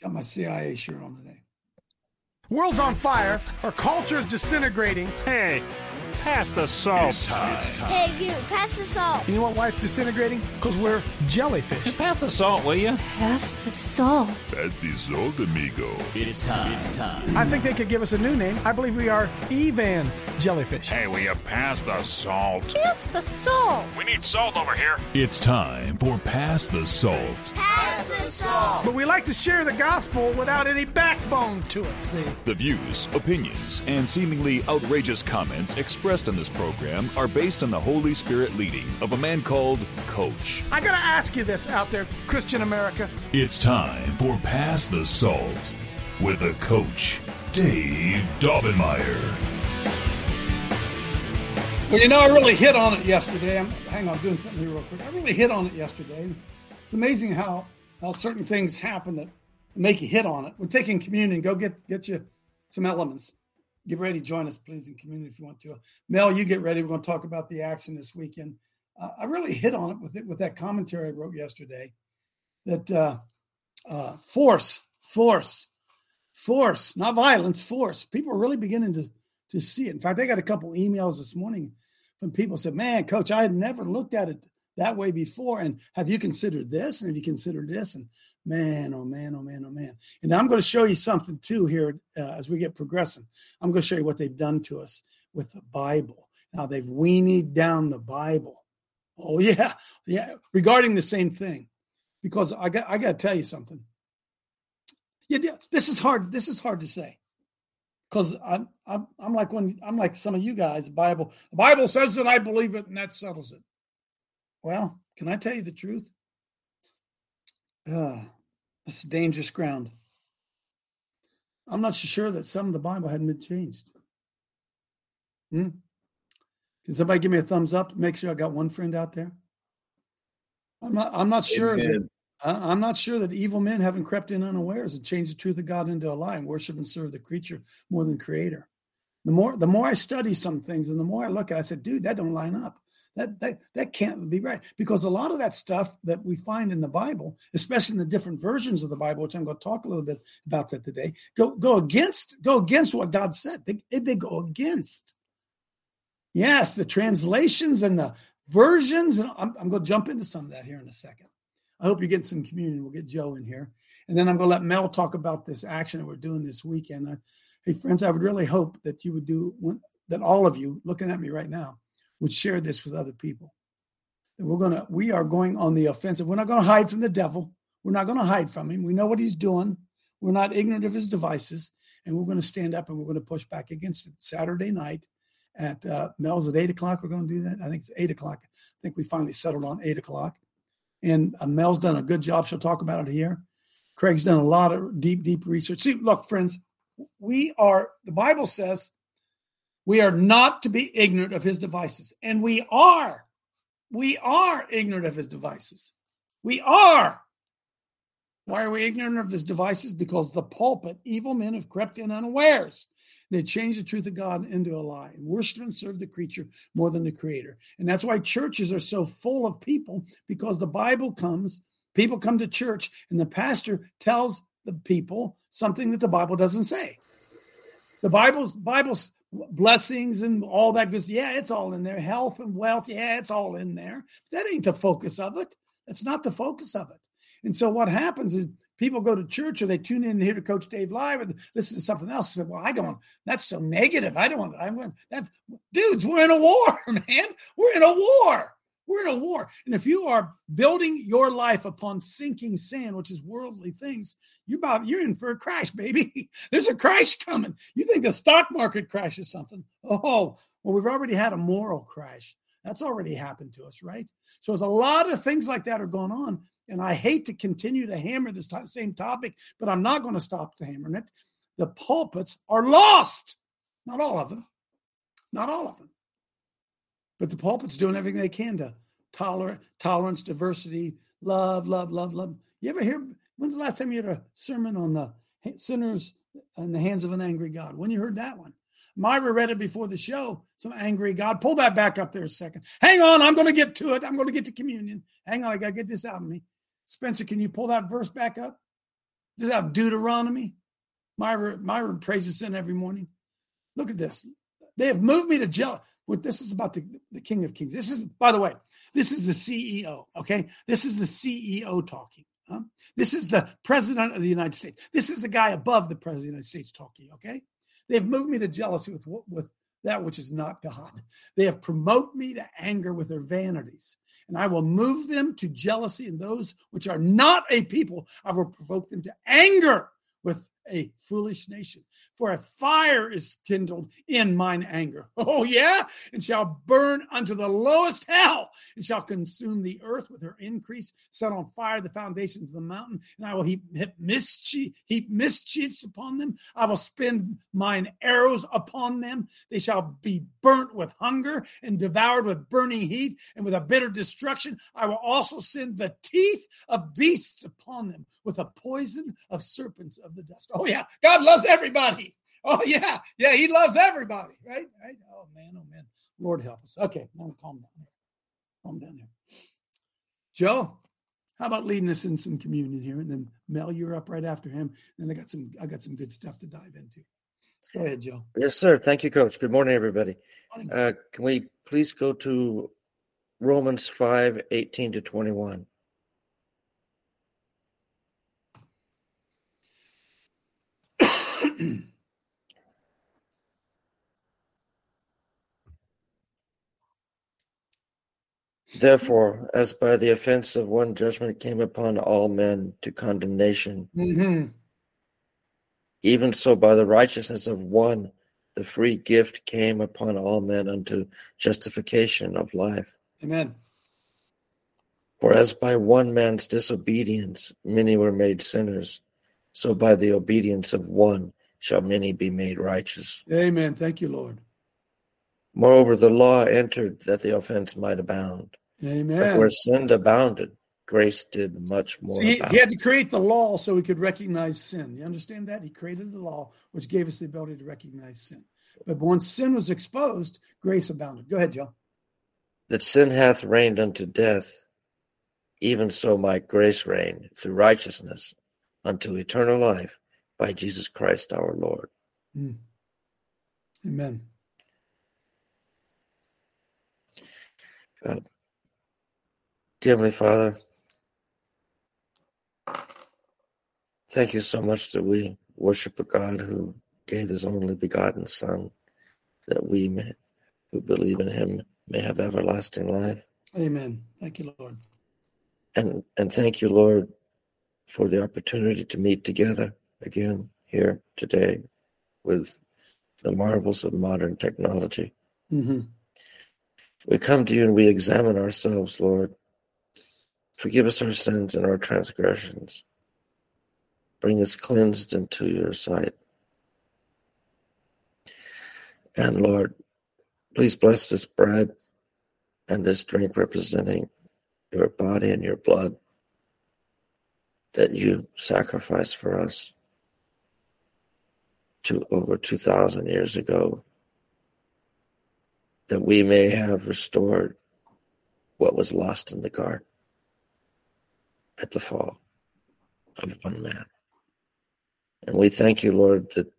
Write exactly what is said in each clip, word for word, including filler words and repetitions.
Got my C I A shirt on today. World's on fire. Our culture's disintegrating. Hey, pass the salt. It's time. It's time. Hey, you, pass the salt. You know what, why it's disintegrating? Because we're jellyfish. Hey, pass the salt, will you? Pass the salt. Pass the salt, amigo. It is time. It's time. I think they could give us a new name. I believe we are Evan Jellyfish. Hey, will you pass the salt? Pass the salt. We need salt over here. It's time for Pass the Salt. Pass the salt. But we like to share the gospel without any backbone to it, see? The views, opinions, and seemingly outrageous comments expressed in this program are based on the Holy Spirit leading of a man called Coach. I gotta ask you this out there, Christian America. It's time for Pass the Salt with a Coach, Dave Dobenmeyer. Well, you know, I really hit on it yesterday. I'm, hang on, I'm doing something here real quick. I really hit on it yesterday. It's amazing how, how certain things happen that make you hit on it. We're taking communion. Go get, get you some elements. Get ready. Join us, please, in community if you want to. Mel, you get ready. We're going to talk about the action this weekend. Uh, I really hit on it with it, with that commentary I wrote yesterday. That uh, uh, force, force, force, not violence, force. People are really beginning to, to see it. In fact, I got a couple emails this morning from people who said, man, Coach, I had never looked at it that way before. And have you considered this? And have you considered this? And man, oh, man, oh, man, oh, man. And I'm going to show you something, too, here uh, as we get progressing. I'm going to show you what they've done to us with the Bible. Now, they've weaned down the Bible. Oh, yeah, yeah, regarding the same thing. Because I got I got to tell you something. Yeah, this is hard. This is hard to say. Because I'm, I'm, I'm like one, I'm like some of you guys. The Bible, the Bible says that I believe it, and that settles it. Well, can I tell you the truth? Uh, this is dangerous ground. I'm not so sure that some of the Bible hadn't been changed. Hmm? Can somebody give me a thumbs up? Make sure I got one friend out there. I'm not. I'm not sure. That, I, I'm not sure that evil men haven't crept in unawares and changed the truth of God into a lie and worship and serve the creature more than Creator. The more, the more I study some things and the more I look at it, I said, dude, that don't line up. That, that that can't be right, because a lot of that stuff that we find in the Bible, especially in the different versions of the Bible, which I'm going to talk a little bit about that today, go go against go against what God said. They, they go against. Yes, the translations and the versions, and I'm, I'm going to jump into some of that here in a second. I hope you're getting some communion. We'll get Joe in here, and then I'm going to let Mel talk about this action that we're doing this weekend. I, hey, friends, I would really hope that you would do that. All of you looking at me right now would share this with other people. And we're gonna, we are going on the offensive. We're not gonna hide from the devil. We're not gonna hide from him. We know what he's doing. We're not ignorant of his devices, and we're gonna stand up and we're gonna push back against it. Saturday night at uh, Mel's at eight o'clock. We're gonna do that. I think it's eight o'clock. I think we finally settled on eight o'clock. And uh, Mel's done a good job. She'll talk about it here. Craig's done a lot of deep, deep research. See, look, friends, we are. The Bible says, we are not to be ignorant of his devices. And we are. We are ignorant of his devices. We are. Why are we ignorant of his devices? Because the pulpit, evil men have crept in unawares. They changed the truth of God into a lie and worship and serve the creature more than the Creator. And that's why churches are so full of people, because the Bible comes, people come to church, and the pastor tells the people something that the Bible doesn't say. The Bible, Bible's blessings and all that goes, yeah, it's all in there. Health and wealth, yeah, it's all in there. That ain't the focus of it. That's not the focus of it. And so what happens is people go to church, or they tune in here to Coach Dave Live and listen to something else. Say, well, I don't, that's so negative. I don't, I want that. Dudes, we're in a war, man. We're in a war. We're in a war. And if you are building your life upon sinking sand, which is worldly things, you're about, you're in for a crash, baby. There's a crash coming. You think the stock market crash is something. Oh, well, we've already had a moral crash. That's already happened to us, right? So there's a lot of things like that are going on. And I hate to continue to hammer this t- same topic, but I'm not going to stop hammering it. The pulpits are lost. Not all of them. Not all of them. But the pulpit's doing everything they can to tolerate, tolerance, diversity, love, love, love, love. You ever hear, when's the last time you heard a sermon on the sinners in the hands of an angry God? When you heard that one? Myra read it before the show, some angry God. Pull that back up there a second. Hang on, I'm going to get to it. I'm going to get to communion. Hang on, I got to get this out of me. Spencer, can you pull that verse back up? This is out of Deuteronomy. Myra, Myra prays us in every morning. Look at this. They have moved me to jealousy. Well, this is about the, the King of Kings. This is, by the way, this is the C E O, okay? This is the C E O talking. Huh? This is the president of the United States. This is the guy above the president of the United States talking, okay? They've moved me to jealousy with with that which is not God. They have provoked me to anger with their vanities. And I will move them to jealousy in those which are not a people. I will provoke them to anger with a foolish nation. For a fire is kindled in mine anger. Oh, yeah? And shall burn unto the lowest hell, and shall consume the earth with her increase, set on fire the foundations of the mountain, and I will heap, heap, mischief, heap mischiefs upon them. I will spend mine arrows upon them. They shall be burnt with hunger and devoured with burning heat and with a bitter destruction. I will also send the teeth of beasts upon them with a poison of serpents of the dust. Oh, yeah. God loves everybody. Oh, yeah. Yeah, he loves everybody. Right? Right? Oh, man. Oh, man. Lord help us. Okay. Now calm down. Calm down there. Joe, how about leading us in some communion here? And then Mel, you're up right after him. And I got some I got some good stuff to dive into. Go ahead, Joe. Yes, sir. Thank you, Coach. Good morning, everybody. Morning. Uh, can we please go to Romans five, eighteen to twenty-one? Therefore, as by the offense of one judgment came upon all men to condemnation, mm-hmm. even so by the righteousness of one, the free gift came upon all men unto justification of life. Amen. For as by one man's disobedience many were made sinners, so by the obedience of one shall many be made righteous. Amen. Thank you, Lord. Moreover, the law entered that the offense might abound. Amen. But where sin abounded, grace did much more. See, he had to create the law so we could recognize sin. You understand that? He created the law, which gave us the ability to recognize sin. But once sin was exposed, grace abounded. Go ahead, John. That sin hath reigned unto death, even so might grace reign through righteousness unto eternal life, by Jesus Christ our Lord. Mm. Amen. Uh, dear Heavenly Father, thank you so much that we worship a God who gave his only begotten Son, that we may, who believe in him may have everlasting life. Amen. Thank you, Lord. And and thank you, Lord, for the opportunity to meet together again here today with the marvels of modern technology. Mm-hmm. We come to you and we examine ourselves, Lord. Forgive us our sins and our transgressions. Bring us cleansed into your sight. And Lord, please bless this bread and this drink representing your body and your blood that you sacrificed for us to over two thousand years ago, that we may have restored what was lost in the garden at the fall of one man. And we thank you, Lord, that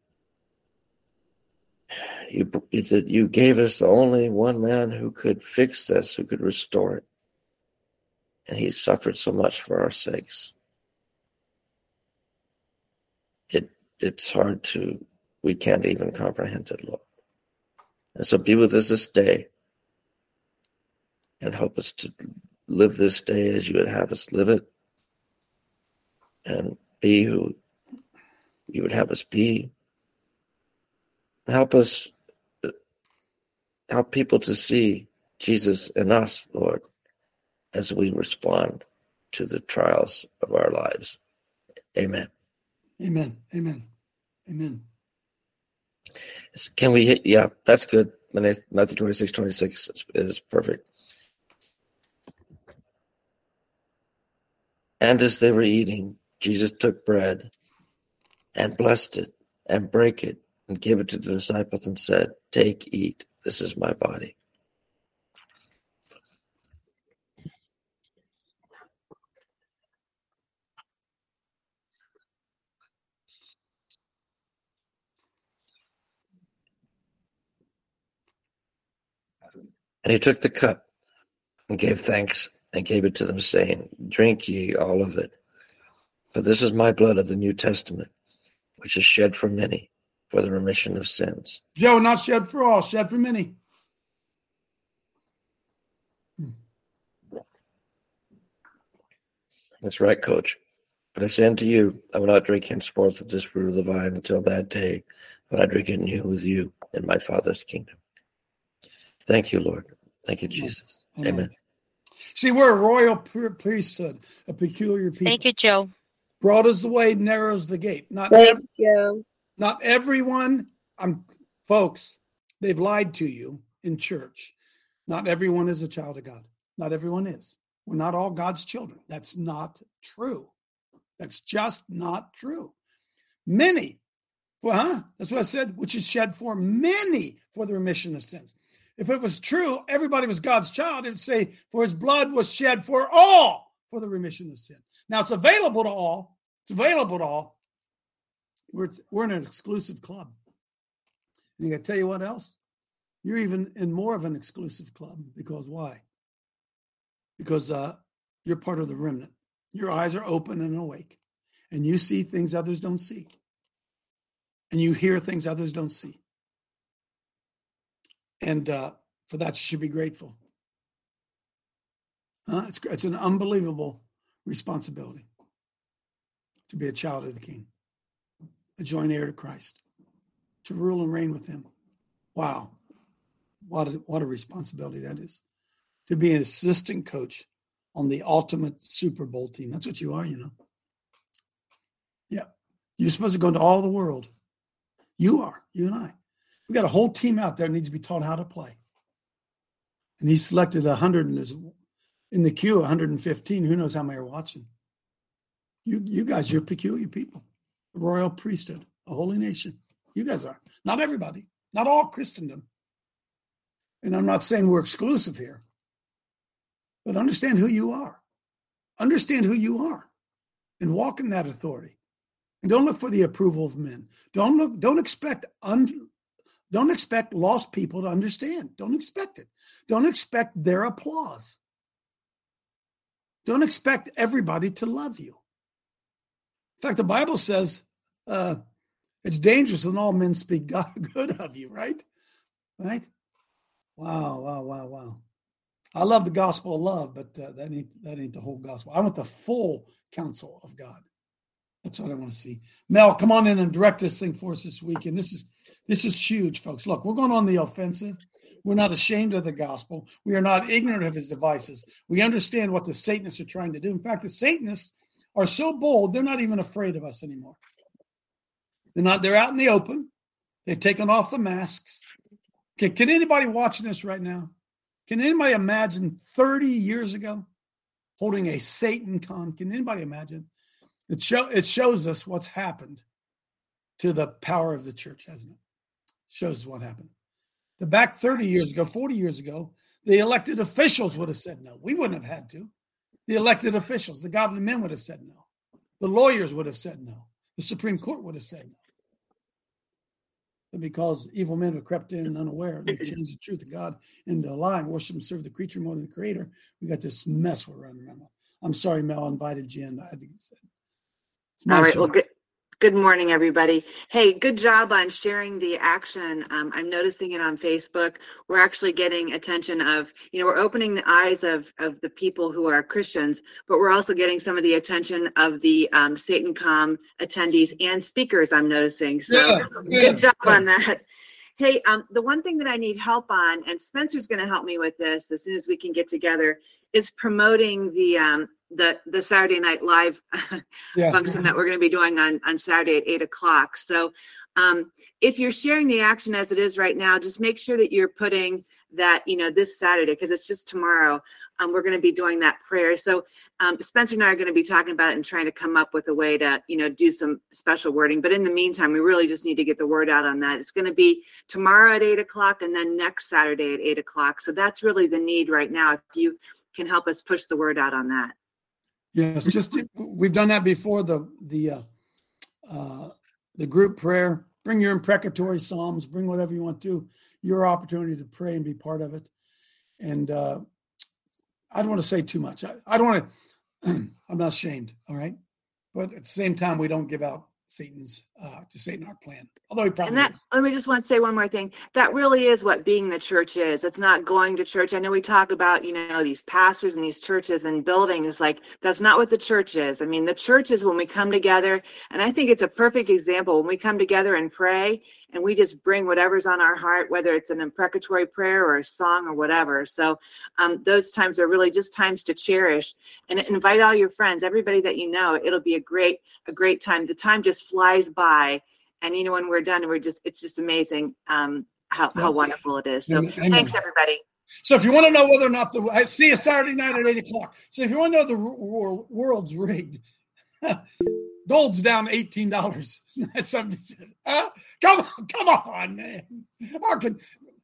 you, that you gave us the only one man who could fix this, who could restore it. And he suffered so much for our sakes. It, it's hard to, we can't even comprehend it, Lord. And so be with us this day and help us to live this day as you would have us live it and be who you would have us be. Help us, help people to see Jesus in us, Lord, as we respond to the trials of our lives. Amen. Amen. Amen. Amen. Can we hit? Yeah, that's good. Matthew twenty-six, twenty-six is, is perfect. And as they were eating, Jesus took bread and blessed it and brake it and gave it to the disciples and said, "Take, eat. This is my body." And he took the cup and gave thanks and gave it to them, saying, Drink ye all of it, for this is my blood of the New Testament, which is shed for many for the remission of sins. Joe, not shed for all, shed for many. That's right, Coach. But I say unto you, I will not drink henceforth of this fruit of the vine until that day when I drink it new with you in my Father's kingdom. Thank you, Lord. Thank you, Jesus. Amen. Amen. See, we're a royal priesthood, a peculiar people. Thank you, Joe. Broad is the way, narrows the gate. Not Thank every, you. Not everyone, I'm, folks, they've lied to you in church. Not everyone is a child of God. Not everyone is. We're not all God's children. That's not true. That's just not true. Many, well, huh? That's what I said, which is shed for many for the remission of sins. If it was true, everybody was God's child, it would say, for his blood was shed for all for the remission of sin. Now, it's available to all. It's available to all. We're, we're in an exclusive club. And I tell you what else? You're even in more of an exclusive club. Because why? Because uh, you're part of the remnant. Your eyes are open and awake. And you see things others don't see. And you hear things others don't see. And uh, for that, you should be grateful. Huh? It's, it's an unbelievable responsibility to be a child of the King, a joint heir to Christ, to rule and reign with him. Wow. What a, what a responsibility that is. To be an assistant coach on the ultimate Super Bowl team. That's what you are, you know. Yeah. You're supposed to go into all the world. You are, you and I. We've got a whole team out there that needs to be taught how to play. And he selected one hundred and there's in the queue, one hundred fifteen. Who knows how many are watching? You you guys, you're peculiar people. A royal priesthood, a holy nation. You guys are. Not everybody. Not all Christendom. And I'm not saying we're exclusive here. But understand who you are. Understand who you are and walk in that authority. And don't look for the approval of men. Don't look, don't expect un, don't expect lost people to understand. Don't expect it. Don't expect their applause. Don't expect everybody to love you. In fact, the Bible says uh, it's dangerous when all men speak God, good of you, right? Right? Wow, wow, wow, wow. I love the gospel of love, but uh, that ain't that ain't the whole gospel. I want the full counsel of God. That's what I want to see. Mel, come on in and direct this thing for us this week. And this is this is huge, folks. Look, we're going on the offensive. We're not ashamed of the gospel. We are not ignorant of his devices. We understand what the Satanists are trying to do. In fact, the Satanists are so bold, they're not even afraid of us anymore. They're not. They're out in the open. They've taken off the masks. Okay, can anybody watching this right now? Can anybody imagine thirty years ago holding a Satan con? Can anybody imagine? It, show, it shows us what's happened to the power of the church, hasn't it? Shows what happened. The back thirty years ago, forty years ago, the elected officials would have said no. We wouldn't have had to. The elected officials, the godly men would have said no. The lawyers would have said no. The Supreme Court would have said no. Because evil men have crept in unaware, they've changed the truth of God into a lie and worship and serve the creature more than the creator. We got this mess we're running around with. I'm sorry, Mel, I invited you in. I had to get said. All right. Show. Well, good, good morning, everybody. Hey, good job on sharing the action. Um, I'm noticing it on Facebook. We're actually getting attention of, you know, we're opening the eyes of, of the people who are Christians, but we're also getting some of the attention of the um, SatanCom attendees and speakers, I'm noticing. So yeah, yeah. Good job on that. Hey, um, the one thing that I need help on, and Spencer's going to help me with this as soon as we can get together, is promoting the um, the the Saturday Night Live yeah. function that we're going to be doing on, on Saturday at eight o'clock. So um, if you're sharing the action as it is right now, just make sure that you're putting that, you know, this Saturday, because it's just tomorrow, um, we're going to be doing that prayer. So um, Spencer and I are going to be talking about it and trying to come up with a way to, you know, do some special wording. But in the meantime, we really just need to get the word out on that. It's going to be tomorrow at eight o'clock and then next Saturday at eight o'clock. So that's really the need right now. If you can help us push the word out on that. Yes, just we've done that before, the the uh, uh, the group prayer. Bring your imprecatory psalms. Bring whatever you want to. Your opportunity to pray and be part of it. And uh, I don't want to say too much. I, I don't want to, I'm not ashamed. All right. But at the same time, we don't give out Satan's uh, to Satan our plan. Although he probably. And that, let me just want to say one more thing. That really is what being the church is. It's not going to church. I know we talk about, you know, these pastors and these churches and buildings. Like, that's not what the church is. I mean, the church is when we come together, and I think it's a perfect example when we come together and pray, and we just bring whatever's on our heart, whether it's an imprecatory prayer or a song or whatever. So um, those times are really just times to cherish, and invite all your friends, everybody that you know. It'll be a great, a great time. The time just flies by, and you know, when we're done, we're just, it's just amazing um, how, how wonderful it is. So amen. Thanks everybody. So if you want to know whether or not the, I see you Saturday night at eight o'clock. So if you want to know the world's rigged, gold's down eighteen dollars. uh, come on, come on, man. How can,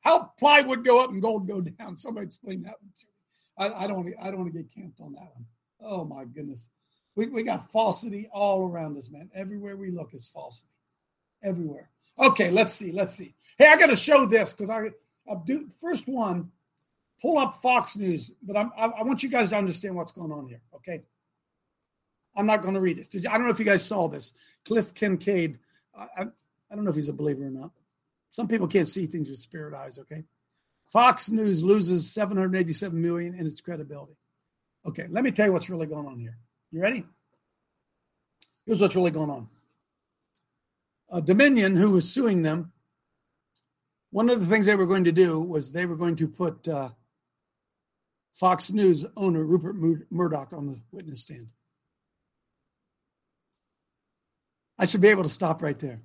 how plywood go up and gold go down? Somebody explain that one to me. I, I don't, I don't want to get camped on that one. Oh my goodness. We we got falsity all around us, man. Everywhere we look is falsity. Everywhere. Okay, let's see. Let's see. Hey, I got to show this because I I'll do first one. Pull up Fox News, but I'm, I I want you guys to understand what's going on here. Okay, I'm not going to read it. I don't know if you guys saw this. Cliff Kincaid. I, I I don't know if he's a believer or not. Some people can't see things with spirit eyes. Okay, Fox News loses seven hundred eighty-seven million dollars in its credibility. Okay, let me tell you what's really going on here. You ready? Here's what's really going on. Uh, Dominion, who was suing them, one of the things they were going to do was they were going to put uh, Fox News owner Rupert Mur- Murdoch on the witness stand. I should be able to stop right there.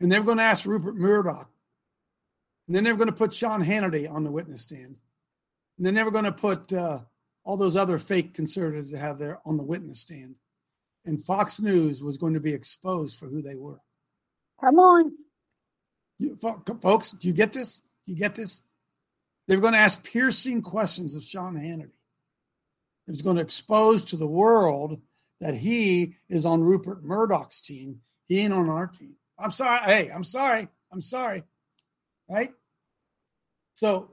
And they were going to ask Rupert Murdoch. And then they were going to put Sean Hannity on the witness stand. And then they were going to put... Uh, all those other fake conservatives that have there on the witness stand. And Fox News was going to be exposed for who they were. Come on. You, folks, do you get this? Do you get this? They were going to ask piercing questions of Sean Hannity. It was going to expose to the world that he is on Rupert Murdoch's team. He ain't on our team. I'm sorry. Hey, I'm sorry. I'm sorry. Right? So...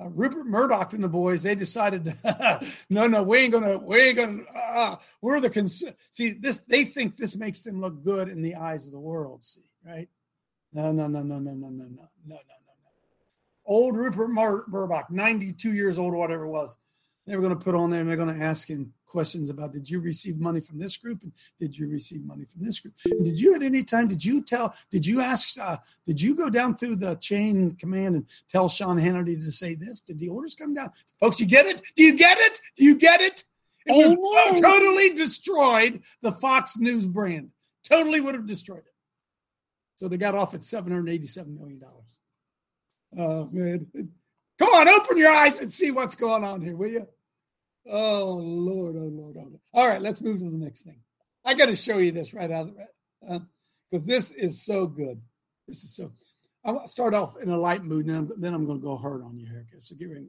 Uh, Rupert Murdoch and the boys, they decided, no, no, we ain't gonna, we ain't gonna, uh, we're the, cons-. see, this, they think this makes them look good in the eyes of the world, see, right? No, no, no, no, no, no, no, no, no, no, no. Old Rupert Mur- Murdoch, ninety-two years old or whatever it was, they were gonna put on there and they're gonna ask him questions about, did you receive money from this group? And did you receive money from this group? And did you at any time, did you tell, did you ask, uh, did you go down through the chain command and tell Sean Hannity to say this? Did the orders come down? Folks, you get it? Do you get it? Do you get it? It would have totally destroyed the Fox News brand. Totally would have destroyed it. So they got off at seven hundred eighty-seven million dollars. Oh, man. Come on, open your eyes and see what's going on here, will you? Oh, Lord, oh, Lord, oh, Lord. All right, let's move to the next thing. I got to show you this right out of it because this is so good. This is so – I'll start off in a light mood, and then I'm, then I'm going to go hard on you here. Okay, so get ready.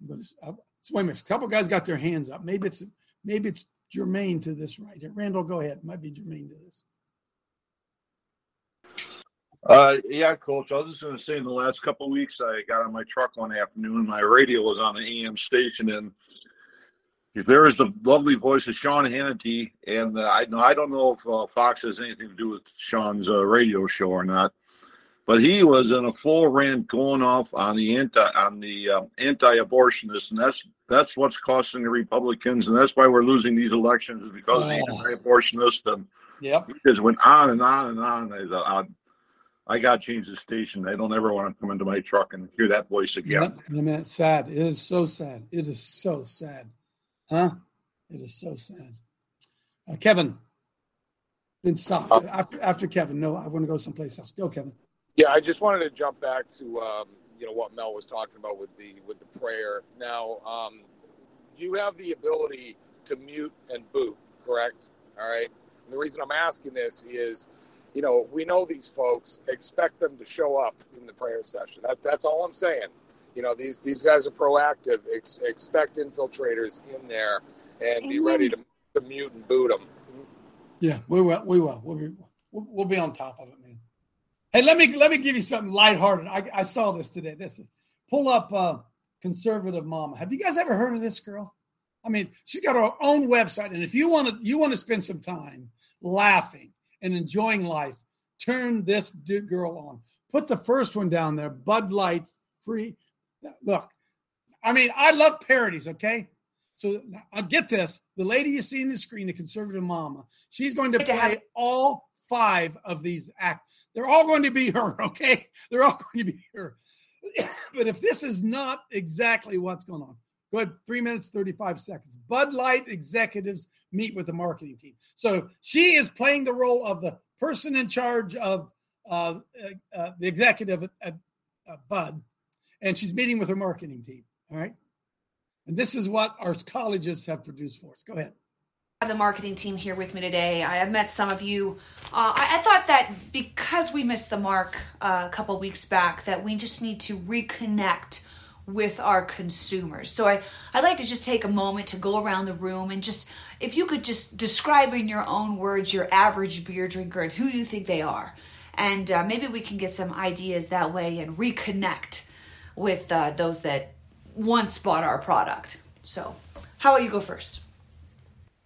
I'm going to – so wait a minute. A couple guys got their hands up. Maybe it's maybe it's germane to this right here. Randall, go ahead. It might be germane to this. Uh, yeah, Coach. I was just going to say in the last couple of weeks I got on my truck one afternoon. My radio was on an A M station, and – if there is the lovely voice of Sean Hannity, and uh, I, I don't know if uh, Fox has anything to do with Sean's uh, radio show or not, but he was in a full rant going off on the anti on the um, anti-abortionists, and that's that's what's costing the Republicans, and that's why we're losing these elections is because oh. of the anti-abortionists. And yep. It just went on and on and on. I thought, I, I got to change the station. I don't ever want to come into my truck and hear that voice again. I mean, it's sad. It is so sad. It is so sad. Huh? It is so sad. Uh, Kevin, then stop. After after Kevin, no, I want to go someplace else. Go, Kevin. Yeah, I just wanted to jump back to um, you know what Mel was talking about with the with the prayer. Now, um, you have the ability to mute and boot, correct? All right. And the reason I'm asking this is, you know, we know these folks. Expect them to show up in the prayer session. That, that's all I'm saying. You know, these, these guys are proactive. Ex- expect infiltrators in there and be ready to, to mute and boot them. Yeah, we will. We will. We'll be, we'll, we'll be on top of it, man. Hey, let me let me give you something lighthearted. I, I saw this today. This is pull up uh, Conservative Momma. Have you guys ever heard of this girl? I mean, she's got her own website. And if you want to, you want to spend some time laughing and enjoying life, turn this dude girl on. Put the first one down there, Bud Light free. Look, I mean, I love parodies, okay? So I'll get this. The lady you see on the screen, the Conservative Momma, she's going to play all five of these acts. They're all going to be her, okay? They're all going to be her. But if this is not exactly what's going on, go ahead, three minutes, thirty-five seconds. Bud Light executives meet with the marketing team. So she is playing the role of the person in charge of uh, uh, uh, the executive at, at uh, Bud, and she's meeting with her marketing team, all right? And this is what our colleges have produced for us. Go ahead. I have the marketing team here with me today. I have met some of you. Uh, I, I thought that because we missed the mark uh, a couple weeks back, that we just need to reconnect with our consumers. So I, I'd like to just take a moment to go around the room and just, if you could just describe in your own words your average beer drinker and who you think they are. And uh, maybe we can get some ideas that way and reconnect with uh, those that once bought our product. So how about you go first?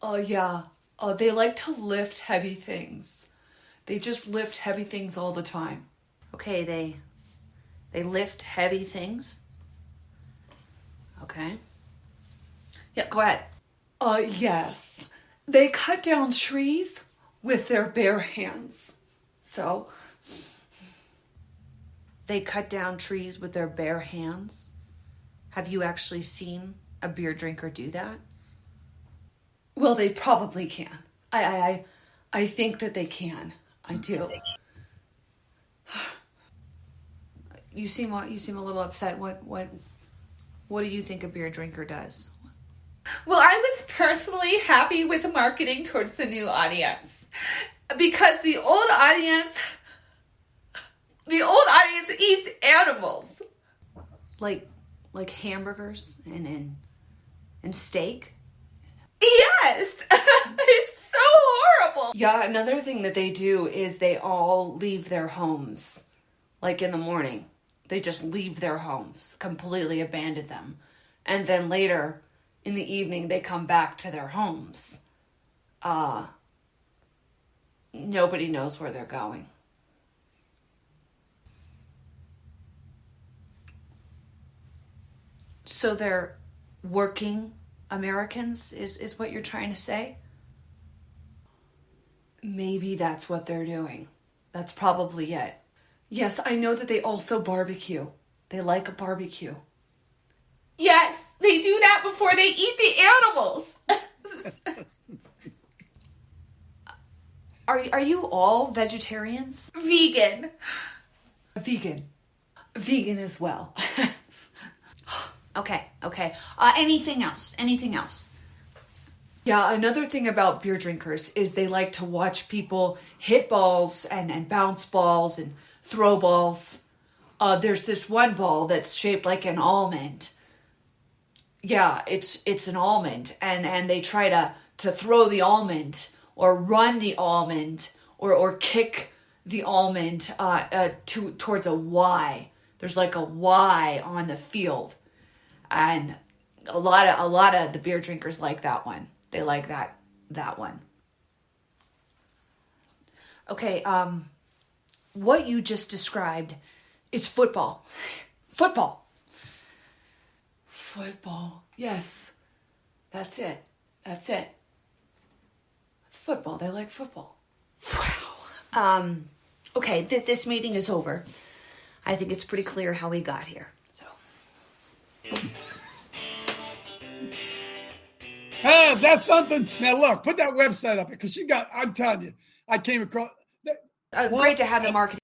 Oh yeah, oh, they like to lift heavy things. They just lift heavy things all the time. Okay, they they lift heavy things. Okay. Yeah, go ahead. Oh yes, they cut down trees with their bare hands. So they cut down trees with their bare hands. Have you actually seen a beer drinker do that? Well, they probably can. I I, I think that they can. I do. You seem you seem a little upset. What what what do you think a beer drinker does? Well, I was personally happy with the marketing towards the new audience because the old audience the old audience eats animals. Like Like hamburgers and and, and steak? Yes! It's so horrible! Yeah, another thing that they do is they all leave their homes. Like in the morning. They just leave their homes. Completely abandon them. And then later in the evening they come back to their homes. Uh, nobody knows where they're going. So they're working Americans is, is what you're trying to say? Maybe that's what they're doing. That's probably it. Yes, I know that they also barbecue. They like a barbecue. Yes, they do that before they eat the animals. Are, are you all vegetarians? Vegan. Vegan. Vegan as well. Okay, okay. Uh, anything else? Anything else? Yeah, another thing about beer drinkers is they like to watch people hit balls and, and bounce balls and throw balls. Uh, there's this one ball that's shaped like an almond. Yeah, it's it's an almond. And, and they try to, to throw the almond or run the almond or, or kick the almond uh, uh, to towards a Y. There's like a Y on the field. And a lot of a lot of the beer drinkers like that one. They like that that one. Okay, um, what you just described is football. Football. Football. Yes, that's it. That's it. It's football. They like football. Wow. Um, okay, th- this meeting is over. I think it's pretty clear how we got here. Hey, is that something? Now look, put that website up because she got, I'm telling you, I came across. Uh, great to have the marketing.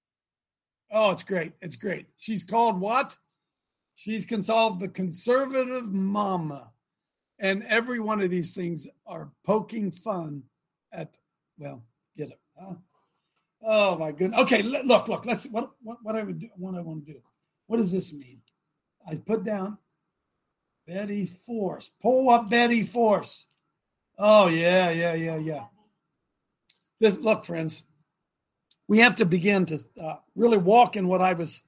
Oh, it's great. It's great. She's called what? She's called the Conservative Momma. And every one of these things are poking fun at, well, get it. Huh? Oh my goodness. Okay. Look, look, let's, what, what, what I would do, what I want to do. What does this mean? I put down Betty Force. Pull up Betty Force. Oh, yeah, yeah, yeah, yeah. This, look, friends, we have to begin to uh, really walk in what I was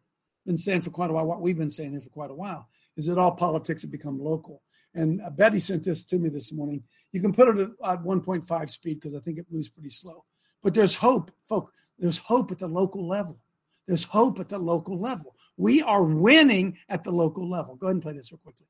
been saying for quite a while, what we've been saying here for quite a while, is that all politics have become local. And uh, Betty sent this to me this morning. You can put it at one point five speed because I think it moves pretty slow. But there's hope, folk. There's hope at the local level. There's hope at the local level. We are winning at the local level. Go ahead and play this real quickly.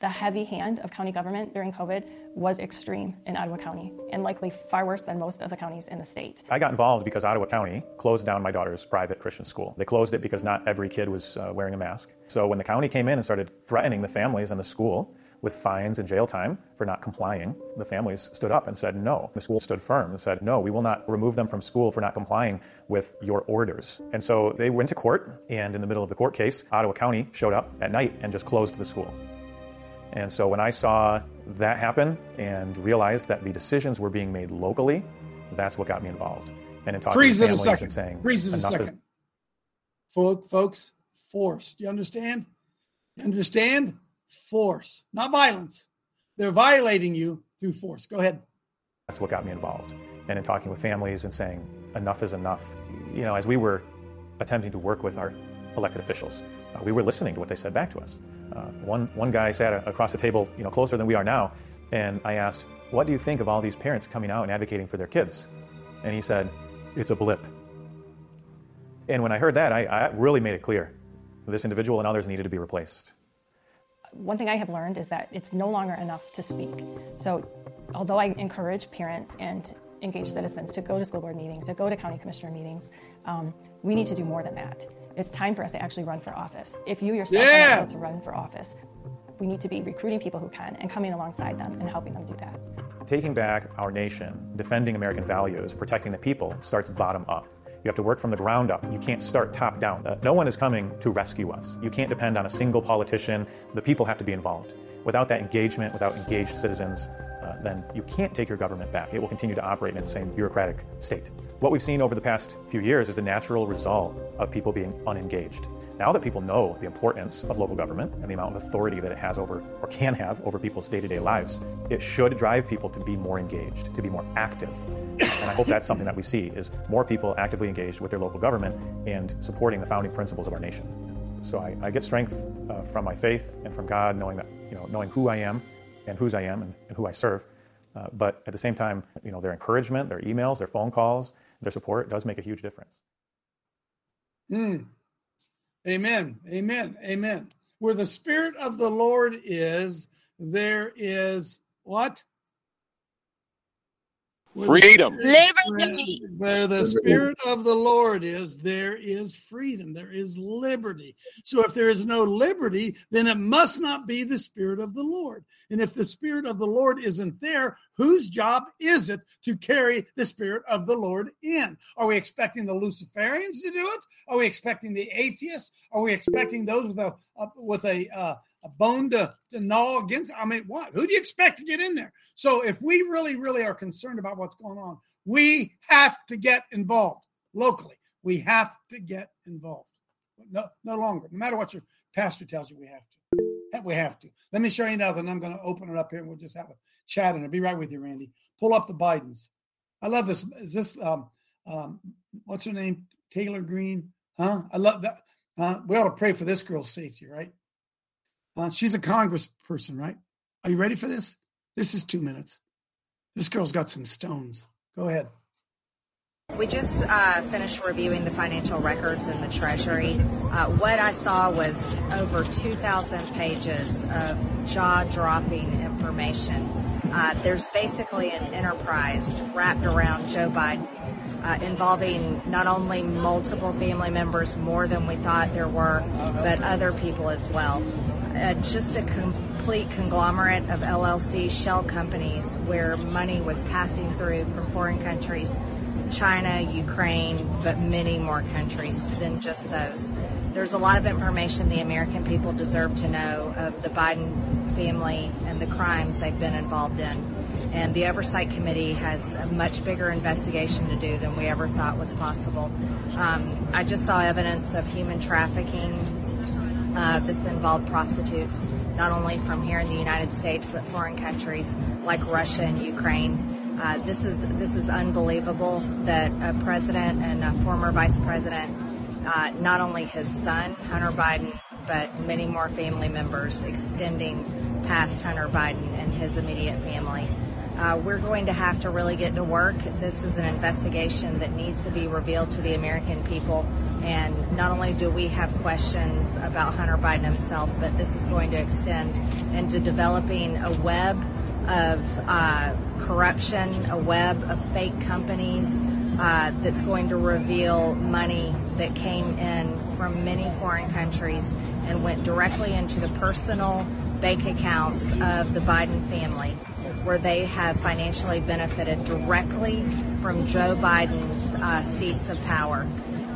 The heavy hand of county government during COVID was extreme in Ottawa County and likely far worse than most of the counties in the state. I got involved because Ottawa County closed down my daughter's private Christian school. They closed it because not every kid was uh, wearing a mask. So when the county came in and started threatening the families and the school with fines and jail time for not complying, the families stood up and said no. The school stood firm and said, no, we will not remove them from school for not complying with your orders. And so they went to court, and in the middle of the court case, Ottawa County showed up at night and just closed the school. And so when I saw that happen and realized that the decisions were being made locally, that's what got me involved. And in talking Freeze to families and saying, Freeze it a second. Is- Folk, folks, force. Do you understand? You understand? Force, not violence. They're violating you through force. Go ahead. That's what got me involved. And in talking with families and saying, enough is enough. You know, as we were attempting to work with our elected officials, Uh, we were listening to what they said back to us. Uh, one one guy sat a, across the table, you know, closer than we are now, and I asked, "What do you think of all these parents coming out and advocating for their kids?" And he said, "It's a blip." And when I heard that, I, I really made it clear this individual and others needed to be replaced. One thing I have learned is that it's no longer enough to speak. So, although I encourage parents and engaged citizens to go to school board meetings, to go to county commissioner meetings, um, we need to do more than that. It's time for us to actually run for office. If you yourself yeah. are able to run for office, we need to be recruiting people who can and coming alongside them and helping them do that. Taking back our nation, defending American values, protecting the people starts bottom up. You have to work from the ground up. You can't start top down. Uh, no one is coming to rescue us. You can't depend on a single politician. The people have to be involved. Without that engagement, without engaged citizens, uh, then you can't take your government back. It will continue to operate in its same bureaucratic state. What we've seen over the past few years is the natural result of people being unengaged. Now that people know the importance of local government and the amount of authority that it has over, or can have over people's day-to-day lives, it should drive people to be more engaged, to be more active. And I hope that's something that we see, is more people actively engaged with their local government and supporting the founding principles of our nation. So I, I get strength uh, from my faith and from God, knowing that, you know, knowing who I am and whose I am and, and who I serve. Uh, but at the same time, you know, their encouragement, their emails, their phone calls, their support does make a huge difference. Mm. Amen. Amen. Amen. Where the Spirit of the Lord is, there is what? Freedom. Liberty. Where the Spirit of the Lord is, there is freedom. There is liberty. So if there is no liberty, then it must not be the Spirit of the Lord. And if the Spirit of the Lord isn't there, whose job is it to carry the Spirit of the Lord in? Are we expecting the Luciferians to do it? Are we expecting the atheists? Are we expecting those with a, with a, uh, a bone to, to gnaw against? I mean, what? Who do you expect to get in there? So if we really, really are concerned about what's going on, we have to get involved locally. We have to get involved. No, no longer. No matter what your pastor tells you, we have to. We have to. Let me show you another, and I'm going to open it up here, and we'll just have a chat, and I'll be right with you, Randy. Pull up the Bidens. I love this. Is this, um, um, what's her name? Taylor Greene? Huh? I love that. Uh, we ought to pray for this girl's safety, right? Uh, she's a congressperson, right? Are you ready for this? This is two minutes. This girl's got some stones. Go ahead. We just uh, finished reviewing the financial records in the Treasury. Uh, what I saw was over two thousand pages of jaw-dropping information. Uh, there's basically an enterprise wrapped around Joe Biden, Uh, involving not only multiple family members, more than we thought there were, but other people as well. Uh, just a complete conglomerate of L L C shell companies where money was passing through from foreign countries, China, Ukraine, but many more countries than just those. There's a lot of information the American people deserve to know of the Biden family and the crimes they've been involved in. And the Oversight Committee has a much bigger investigation to do than we ever thought was possible. Um, I just saw evidence of human trafficking. Uh, this involved prostitutes, not only from here in the United States, but foreign countries like Russia and Ukraine. Uh, this is this is unbelievable that a president and a former vice president, uh, not only his son, Hunter Biden, but many more family members extending past Hunter Biden and his immediate family. Uh, we're going to have to really get to work. This is an investigation that needs to be revealed to the American people. And not only do we have questions about Hunter Biden himself, but this is going to extend into developing a web of uh, corruption, a web of fake companies uh, that's going to reveal money that came in from many foreign countries and went directly into the personal bank accounts of the Biden family, where they have financially benefited directly from Joe Biden's uh, seats of power.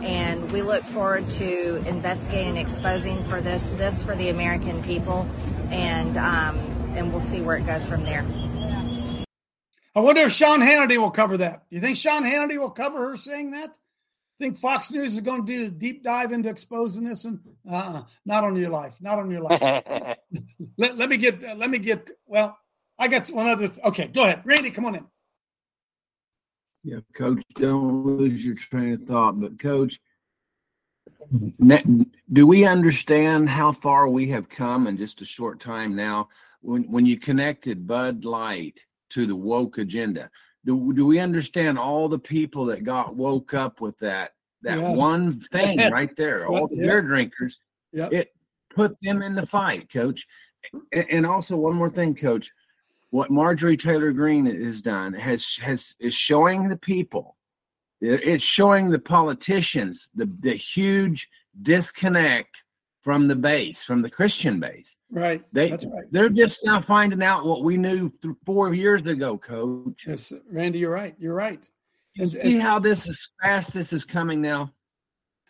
And we look forward to investigating and exposing for this, this for the American people, and um, and we'll see where it goes from there. I wonder if Sean Hannity will cover that. You think Sean Hannity will cover her saying that? Think Fox News is going to do a deep dive into exposing this? And uh-uh, not on your life, not on your life. let, let me get, let me get, well, I got one other. Th- okay, go ahead. Randy, come on in. Yeah, Coach, don't lose your train of thought. But, Coach, do we understand how far we have come in just a short time now? When when you connected Bud Light to the woke agenda, do, do we understand all the people that got woke up with that, that yes. one thing yes. right there, all the yep. beer drinkers? Yep. It put them in the fight, Coach. And also one more thing, Coach. What Marjorie Taylor Greene has done has has is showing the people, it's showing the politicians the, the huge disconnect from the base, from the Christian base. Right. They, That's right. They're just now finding out what we knew th- four years ago, Coach. Yes, Randy, you're right. You're right. You and, see and, how this is fast. This is coming now.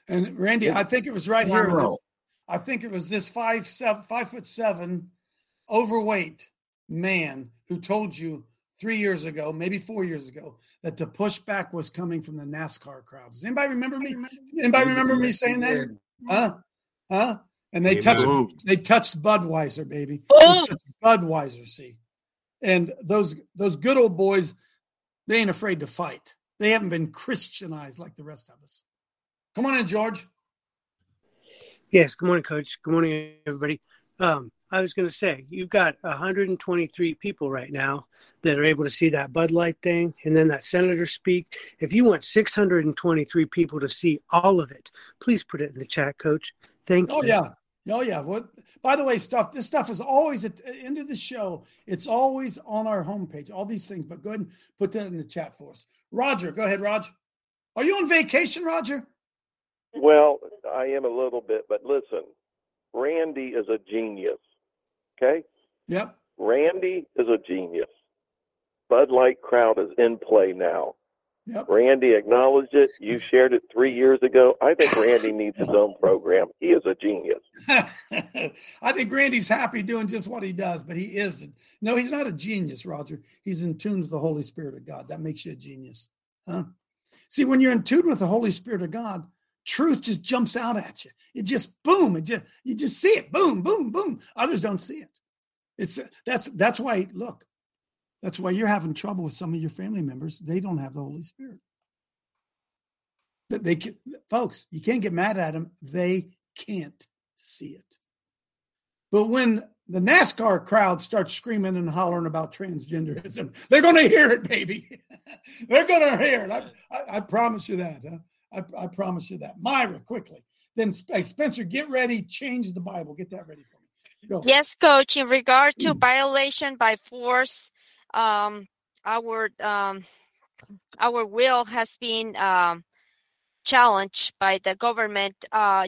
And Randy, I think it was right here. This, I think it was this five seven, five foot seven, overweight man who told you three years ago, maybe four years ago, that the pushback was coming from the NASCAR crowds. Does anybody remember me? Anybody remember me saying that? Huh? Huh? And they touched they touched Budweiser, baby. Oh. Budweiser, see. And those those good old boys, they ain't afraid to fight. They haven't been Christianized like the rest of us. Come on in, George. Yes, good morning, Coach. Good morning, everybody. Um I was going to say, you've got one hundred twenty-three people right now that are able to see that Bud Light thing and then that senator speak. If you want six hundred twenty-three people to see all of it, please put it in the chat, Coach. Thank oh, you. Oh, yeah. Oh, yeah. What? By the way, stuff. this stuff is always at the end of the show. It's always on our homepage, all these things. But go ahead and put that in the chat for us. Roger, go ahead, Roger. Are you on vacation, Roger? Well, I am a little bit. But listen, Randy is a genius. Okay. Yep. Randy is a genius. Bud Light crowd is in play now. Yep. Randy acknowledged it. You shared it three years ago. I think Randy needs his own program. He is a genius. I think Randy's happy doing just what he does, but he isn't. No, he's not a genius, Roger. He's in tune with the Holy Spirit of God. That makes you a genius. Huh? See, when you're in tune with the Holy Spirit of God, truth just jumps out at you. It just boom. It just you just see it. Boom, boom, boom. Others don't see it. It's that's that's why. Look, that's why you're having trouble with some of your family members. They don't have the Holy Spirit. That they can, folks, you can't get mad at them. They can't see it. But when the NASCAR crowd starts screaming and hollering about transgenderism, they're going to hear it, baby. They're going to hear it. I, I, I promise you that. Huh? I, I promise you that. Myra, quickly. Then Spencer, get ready. Change the Bible. Get that ready for me. Go. Yes, Coach. In regard to violation by force, um, our um, our will has been um, challenged by the government. Uh,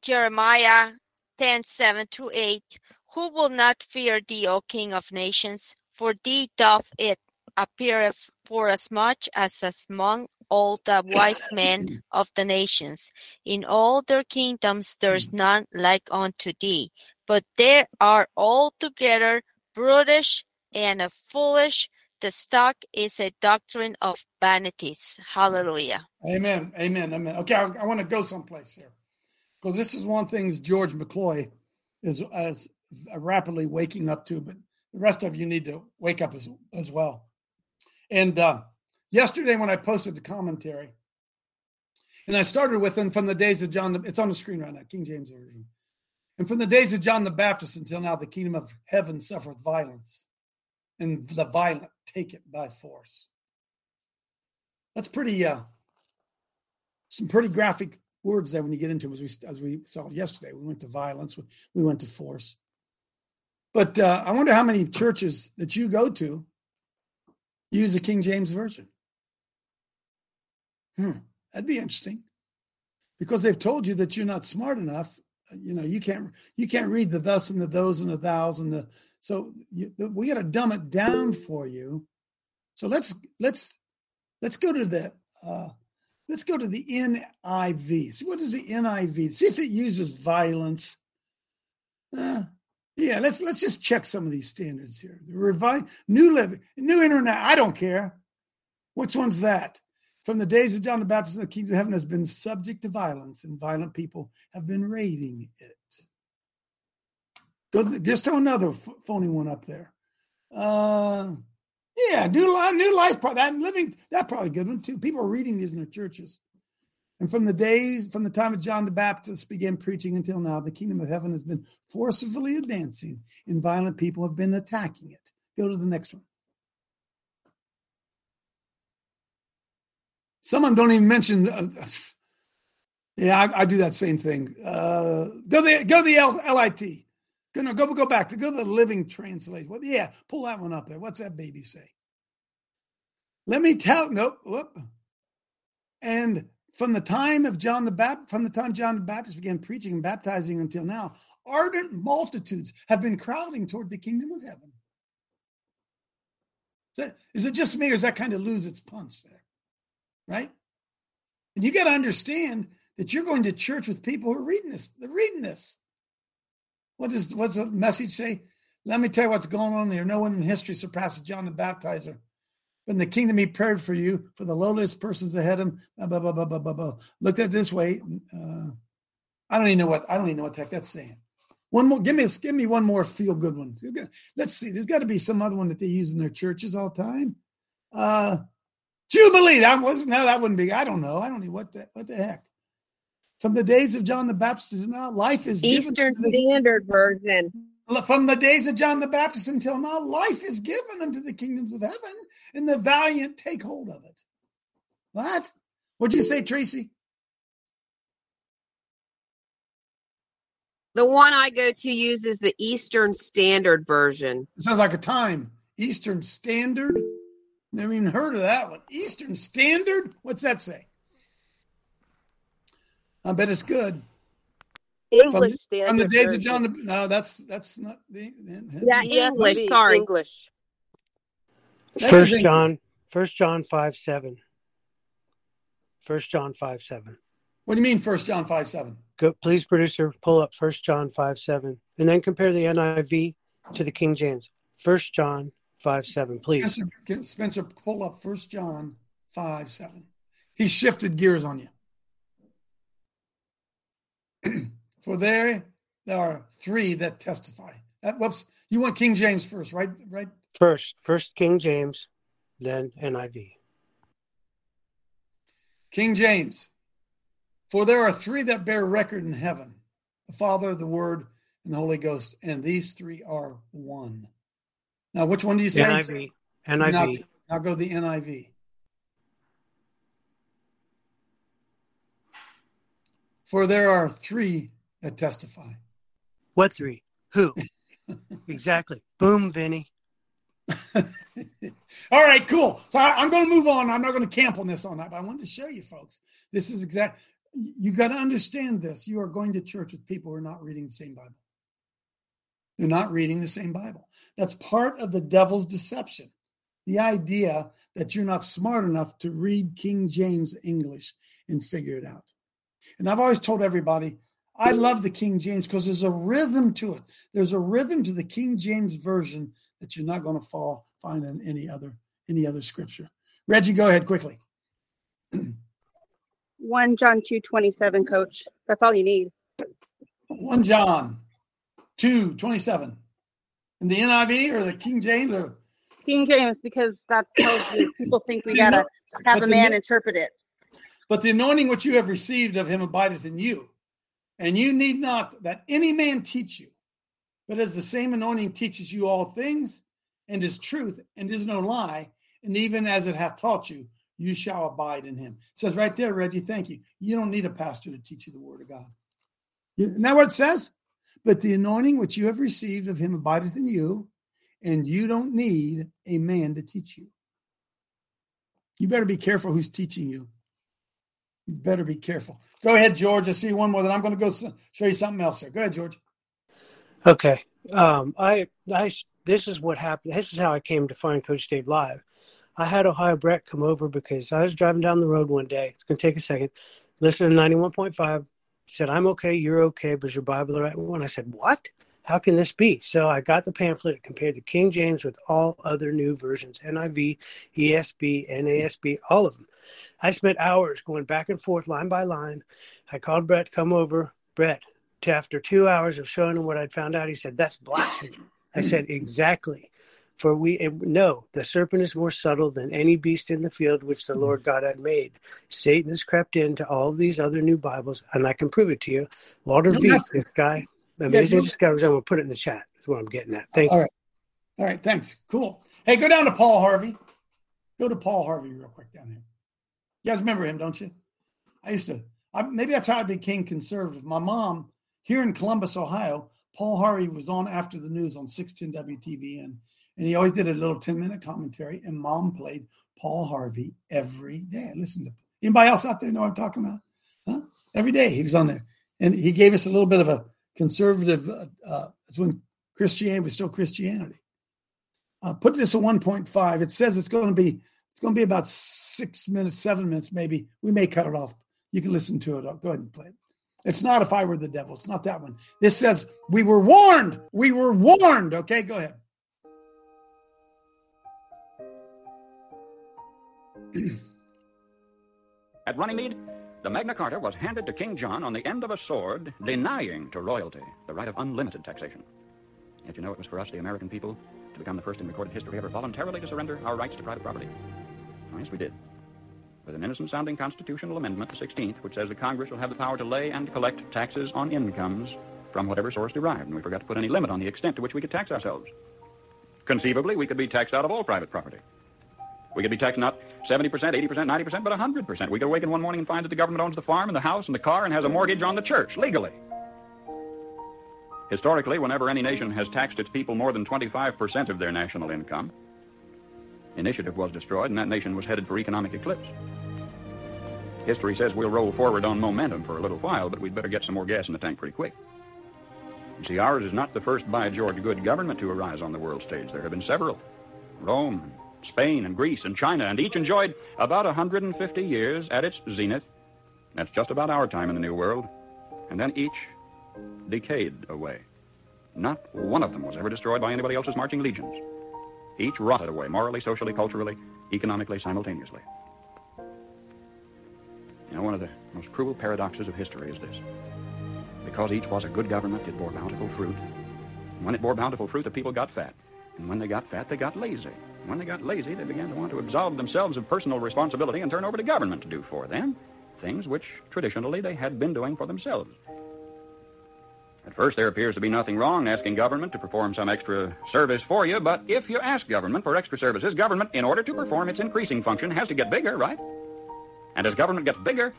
Jeremiah ten seven to eight. Who will not fear thee, O King of Nations? For thee doth it appear for as much as among all the wise men of the nations. In all their kingdoms there is none like unto thee, but they are altogether brutish and a foolish. The stock is a doctrine of vanities. Hallelujah. Amen. Amen. Amen. Okay, I, I want to go someplace here, because this is one thing George McCloy is, is rapidly waking up to, but the rest of you need to wake up as, as well. And uh, yesterday when I posted the commentary, And I started with them from the days of John. It's on the screen right now, King James Version. And from the days of John the Baptist until now, the kingdom of heaven suffereth violence, and the violent take it by force. That's pretty, uh, some pretty graphic words there when you get into them, as we, as we saw yesterday. We went to violence, we went to force. But uh, I wonder how many churches that you go to use the King James Version. Hmm, that'd be interesting, because they've told you that you're not smart enough. You know, you can't you can't read the thus and the those and the thous and the. So you, we got to dumb it down for you. So let's let's let's go to the uh, let's go to the N I V. See, what does the N I V? See if it uses violence. Uh, Yeah, let's let's just check some of these standards here. The Revi- New Living, New Internet, I don't care. Which one's that? From the days of John the Baptist, the kingdom of heaven has been subject to violence, and violent people have been raiding it. Go, just throw another f- phony one up there. Uh, yeah, New Life, New Life, that living, that's probably a good one too. People are reading these in their churches. And from the days, from the time of John the Baptist began preaching until now, the kingdom of heaven has been forcefully advancing, and violent people have been attacking it. Go to the next one. Some of them don't even mention. Uh, yeah, I, I do that same thing. Uh, go the go the L, L I T. Go, no, go go back to go to the Living Translation. Well, yeah, pull that one up there. What's that baby say? Let me tell. Nope. Whoop. And. From the time of John the Baptist, from the time John the Baptist began preaching and baptizing until now, ardent multitudes have been crowding toward the kingdom of heaven. Is, that, is it just me, or does that kind of lose its punch there? Right? And you got to understand that you're going to church with people who are reading this. They're reading this. What does what's the message say? Let me tell you what's going on there. No one in history surpasses John the Baptizer. In the kingdom he prayed for you, for the lowliest persons ahead of him. Blah, blah, blah, blah, blah, blah, blah. Looked at this way. Uh, I don't even know what I don't even know what the heck that's saying. One more, give me give me one more feel good one. Let's see. There's got to be some other one that they use in their churches all the time. Uh, Jubilee. That wasn't. No, that wouldn't be. I don't know. I don't know what the what the heck. From the days of John the Baptist to now, life is given Eastern Standard Version. From the days of John the Baptist until now, life is given unto the kingdoms of heaven, and the valiant take hold of it. What? What'd you say, Tracy? The one I go to use is the Eastern Standard Version. It sounds like a time. Eastern Standard? Never even heard of that one. Eastern Standard? What's that say? I bet it's good. English from, from the days version. Of John the, no, that's that's not the, the yeah English. English. Sorry, English. First John, First John five seven. First John five seven. What do you mean, First John five seven? Go, please, producer, pull up First John five seven, and then compare the N I V to the King James. First John five seven, please. Spencer, Spencer, pull up First John five seven. He shifted gears on you. For there, there are three that testify. That, whoops, you want King James first, right? Right. First, first King James, then N I V. King James. For there are three that bear record in heaven, the Father, the Word, and the Holy Ghost, and these three are one. Now, which one do you say? N I V. N I V. Now, now go to the N I V. For there are three that testify. What three? Who? Exactly. Boom, Vinny. All right, cool. So I, I'm going to move on. I'm not going to camp on this all night, but I wanted to show you folks. This is exact. You got to understand this. You are going to church with people who are not reading the same Bible. They're not reading the same Bible. That's part of the devil's deception. The idea that you're not smart enough to read King James English and figure it out. And I've always told everybody, I love the King James because there's a rhythm to it. There's a rhythm to the King James Version that you're not going to fall find in any other any other scripture. Reggie, go ahead quickly. First John two twenty-seven, Coach. That's all you need. First John two twenty-seven. In the N I V or the King James? Or King James, because that tells you people think we got to have a man interpret it. But the anointing which you have received of him abideth in you. And you need not that any man teach you. But as the same anointing teaches you all things, and is truth, and is no lie, and even as it hath taught you, you shall abide in him. It says right there, Reggie, thank you. You don't need a pastor to teach you the word of God. Isn't that what it says? But the anointing which you have received of him abideth in you, and you don't need a man to teach you. You better be careful who's teaching you. You better be careful. Go ahead, George. I see one more, then I'm going to go show you something else here. Go ahead, George. Okay. Um, I, I, this is what happened. This is how I came to find Coach Dave Live. I had Ohio Brett come over because I was driving down the road one day. It's going to take a second. Listen to ninety-one point five. He said, I'm okay, you're okay, but is your Bible the right one? I said, what? How can this be? So I got the pamphlet, compared the King James with all other new versions, N I V, E S V, N A S B, all of them. I spent hours going back and forth, line by line. I called Brett, come over. Brett, after two hours of showing him what I'd found out, he said, that's blasphemy. I said, exactly. For we know the serpent is more subtle than any beast in the field which the Lord God had made. Satan has crept into all these other new Bibles, and I can prove it to you. Walter no, Veith, this guy, amazing yeah, discoveries. I'm going to put it in the chat. That's what I'm getting at. Thank all you. Right. All right, thanks. Cool. Hey, go down to Paul Harvey. Go to Paul Harvey real quick down here. You guys remember him, don't you? I used to. I, maybe that's how I became conservative. My mom, here in Columbus, Ohio, Paul Harvey was on After the News on six ten W T V N. And he always did a little ten-minute commentary, and Mom played Paul Harvey every day. I listened to anybody else out there know what I'm talking about? Huh? Every day he was on there. And he gave us a little bit of a conservative, uh, uh, it's when Christianity was still Christianity. Uh, put this at one point five. It says it's going to be it's going to be about six minutes, seven minutes maybe. We may cut it off. You can listen to it. I'll go ahead and play it. It's not If I Were the Devil. It's not that one. This says, we were warned. We were warned. Okay, go ahead. At Runnymede, the Magna Carta was handed to King John on the end of a sword, denying to royalty the right of unlimited taxation. Yet you know it was for us, the American people, to become the first in recorded history ever voluntarily to surrender our rights to private property. Oh, yes, we did. With an innocent-sounding constitutional amendment, the sixteenth, which says the Congress will have the power to lay and collect taxes on incomes from whatever source derived, and we forgot to put any limit on the extent to which we could tax ourselves. Conceivably, we could be taxed out of all private property. We could be taxed not seventy percent, eighty percent, ninety percent, but one hundred percent. We could awaken one morning and find that the government owns the farm and the house and the car and has a mortgage on the church, legally. Historically, whenever any nation has taxed its people more than twenty-five percent of their national income, initiative was destroyed and that nation was headed for economic eclipse. History says we'll roll forward on momentum for a little while, but we'd better get some more gas in the tank pretty quick. You see, ours is not the first by George good government to arise on the world stage. There have been several. Rome, Spain and Greece and China, and each enjoyed about one hundred fifty years at its zenith. That's just about our time in the New World. And then each decayed away. Not one of them was ever destroyed by anybody else's marching legions. Each rotted away, morally, socially, culturally, economically, simultaneously. You know, one of the most cruel paradoxes of history is this. Because each was a good government, it bore bountiful fruit. And when it bore bountiful fruit, the people got fat. And when they got fat, they got lazy. When they got lazy, they began to want to absolve themselves of personal responsibility and turn over to government to do for them things which traditionally they had been doing for themselves. At first, there appears to be nothing wrong asking government to perform some extra service for you, but if you ask government for extra services, government, in order to perform its increasing function, has to get bigger, right? And as government gets bigger,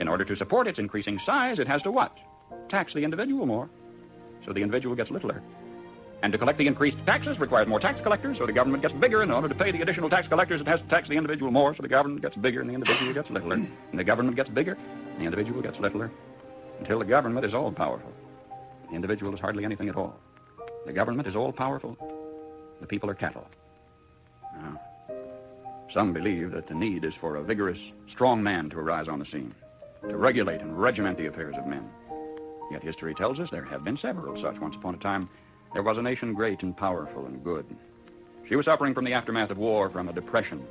in order to support its increasing size, it has to what? Tax the individual more. So the individual gets littler. And to collect the increased taxes requires more tax collectors, so the government gets bigger. And in order to pay the additional tax collectors, it has to tax the individual more, so the government gets bigger and the individual gets littler. And the government gets bigger and the individual gets littler until the government is all-powerful. The individual is hardly anything at all. The government is all-powerful. The people are cattle. Now, some believe that the need is for a vigorous, strong man to arise on the scene, to regulate and regiment the affairs of men. Yet history tells us there have been several such. Once upon a time, there was a nation great and powerful and good. She was suffering from the aftermath of war, from a depression.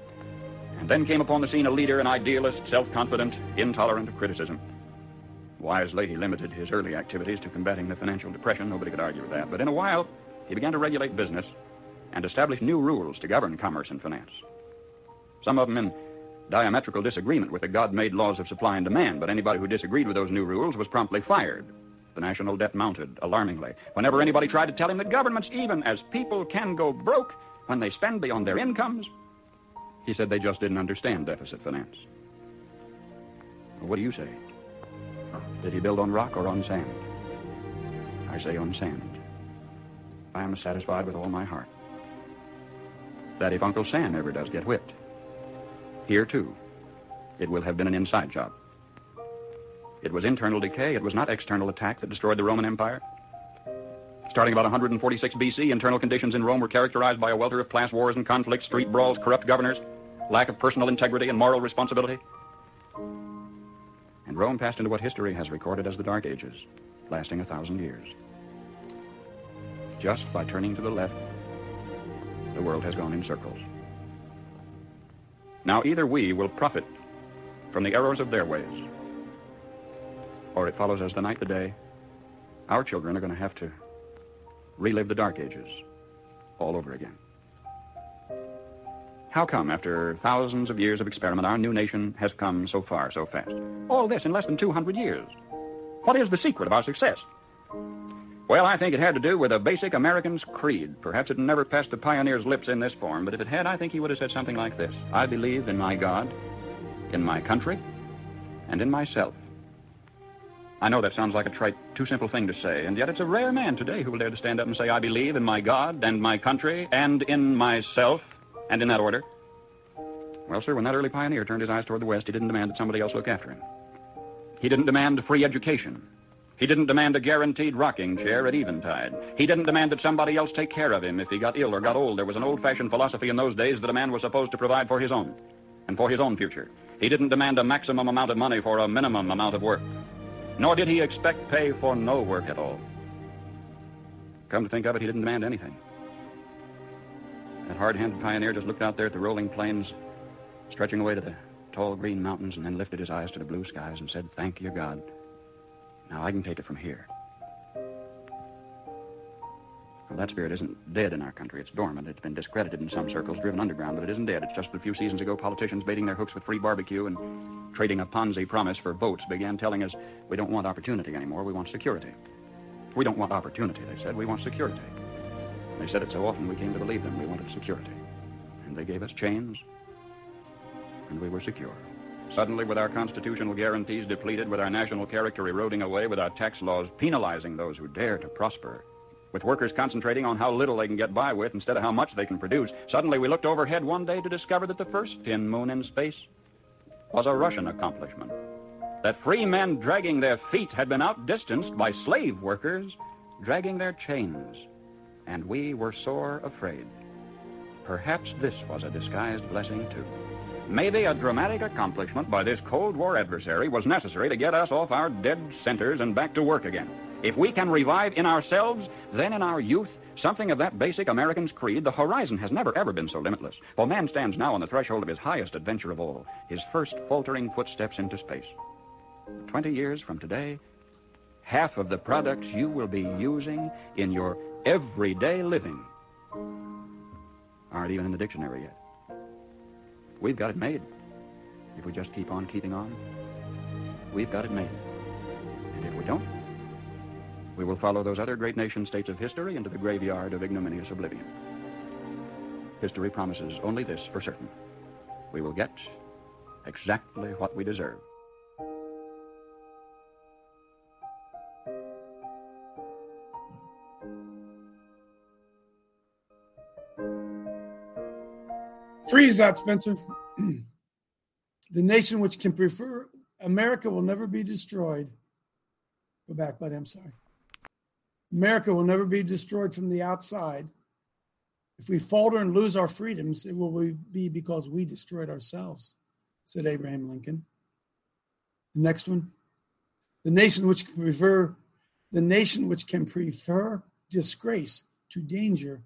And then came upon the scene a leader, an idealist, self-confident, intolerant of criticism. Wisely, he limited his early activities to combating the financial depression. Nobody could argue with that. But in a while, he began to regulate business and establish new rules to govern commerce and finance. Some of them in diametrical disagreement with the God-made laws of supply and demand, but anybody who disagreed with those new rules was promptly fired. The national debt mounted alarmingly. Whenever anybody tried to tell him that governments, even as people, can go broke when they spend beyond their incomes, he said they just didn't understand deficit finance. Well, what do you say? Did he build on rock or on sand? I say on sand. I am satisfied with all my heart that if Uncle Sam ever does get whipped, here too, it will have been an inside job. It was internal decay. It was not external attack that destroyed the Roman Empire. Starting about one forty-six B C, internal conditions in Rome were characterized by a welter of class wars and conflicts, street brawls, corrupt governors, lack of personal integrity and moral responsibility. And Rome passed into what history has recorded as the Dark Ages, lasting a thousand years. Just by turning to the left, the world has gone in circles. Now either we will profit from the errors of their ways, or it follows as the night the day, our children are going to have to relive the Dark Ages all over again. How come, after thousands of years of experiment, our new nation has come so far so fast? All this in less than two hundred years. What is the secret of our success? Well, I think it had to do with a basic American's creed. Perhaps it never passed the pioneer's lips in this form, but if it had, I think he would have said something like this. I believe in my God, in my country, and in myself. I know that sounds like a trite, too simple thing to say, and yet it's a rare man today who will dare to stand up and say, I believe in my God and my country and in myself, and in that order. Well, sir, when that early pioneer turned his eyes toward the West, he didn't demand that somebody else look after him. He didn't demand free education. He didn't demand a guaranteed rocking chair at eventide. He didn't demand that somebody else take care of him if he got ill or got old. There was an old-fashioned philosophy in those days that a man was supposed to provide for his own and for his own future. He didn't demand a maximum amount of money for a minimum amount of work. Nor did he expect pay for no work at all. Come to think of it, he didn't demand anything. That hard-handed pioneer just looked out there at the rolling plains, stretching away to the tall green mountains, and then lifted his eyes to the blue skies and said, thank you, God. Now I can take it from here. Well, that spirit isn't dead in our country. It's dormant. It's been discredited in some circles, driven underground, but it isn't dead. It's just a few seasons ago, politicians baiting their hooks with free barbecue and trading a Ponzi promise for votes began telling us we don't want opportunity anymore, we want security. We don't want opportunity, they said, we want security. And they said it so often we came to believe them. We wanted security. And they gave us chains, and we were secure. Suddenly, with our constitutional guarantees depleted, with our national character eroding away, with our tax laws penalizing those who dare to prosper, with workers concentrating on how little they can get by with instead of how much they can produce, suddenly we looked overhead one day to discover that the first tin moon in space was a Russian accomplishment, that free men dragging their feet had been outdistanced by slave workers dragging their chains, and we were sore afraid. Perhaps this was a disguised blessing, too. Maybe a dramatic accomplishment by this Cold War adversary was necessary to get us off our dead centers and back to work again. If we can revive in ourselves, then in our youth, something of that basic American's creed, the horizon has never, ever been so limitless. For man stands now on the threshold of his highest adventure of all, his first faltering footsteps into space. Twenty years from today, half of the products you will be using in your everyday living aren't even in the dictionary yet. We've got it made. If we just keep on keeping on, we've got it made. And if we don't, we will follow those other great nation-states of history into the graveyard of ignominious oblivion. History promises only this for certain. We will get exactly what we deserve. Freeze that, Spencer. The nation which can prefer America will never be destroyed. Go back, buddy, I'm sorry. America will never be destroyed from the outside. If we falter and lose our freedoms, it will be because we destroyed ourselves, said Abraham Lincoln. The next one. The nation which can prefer, the nation which can prefer disgrace to danger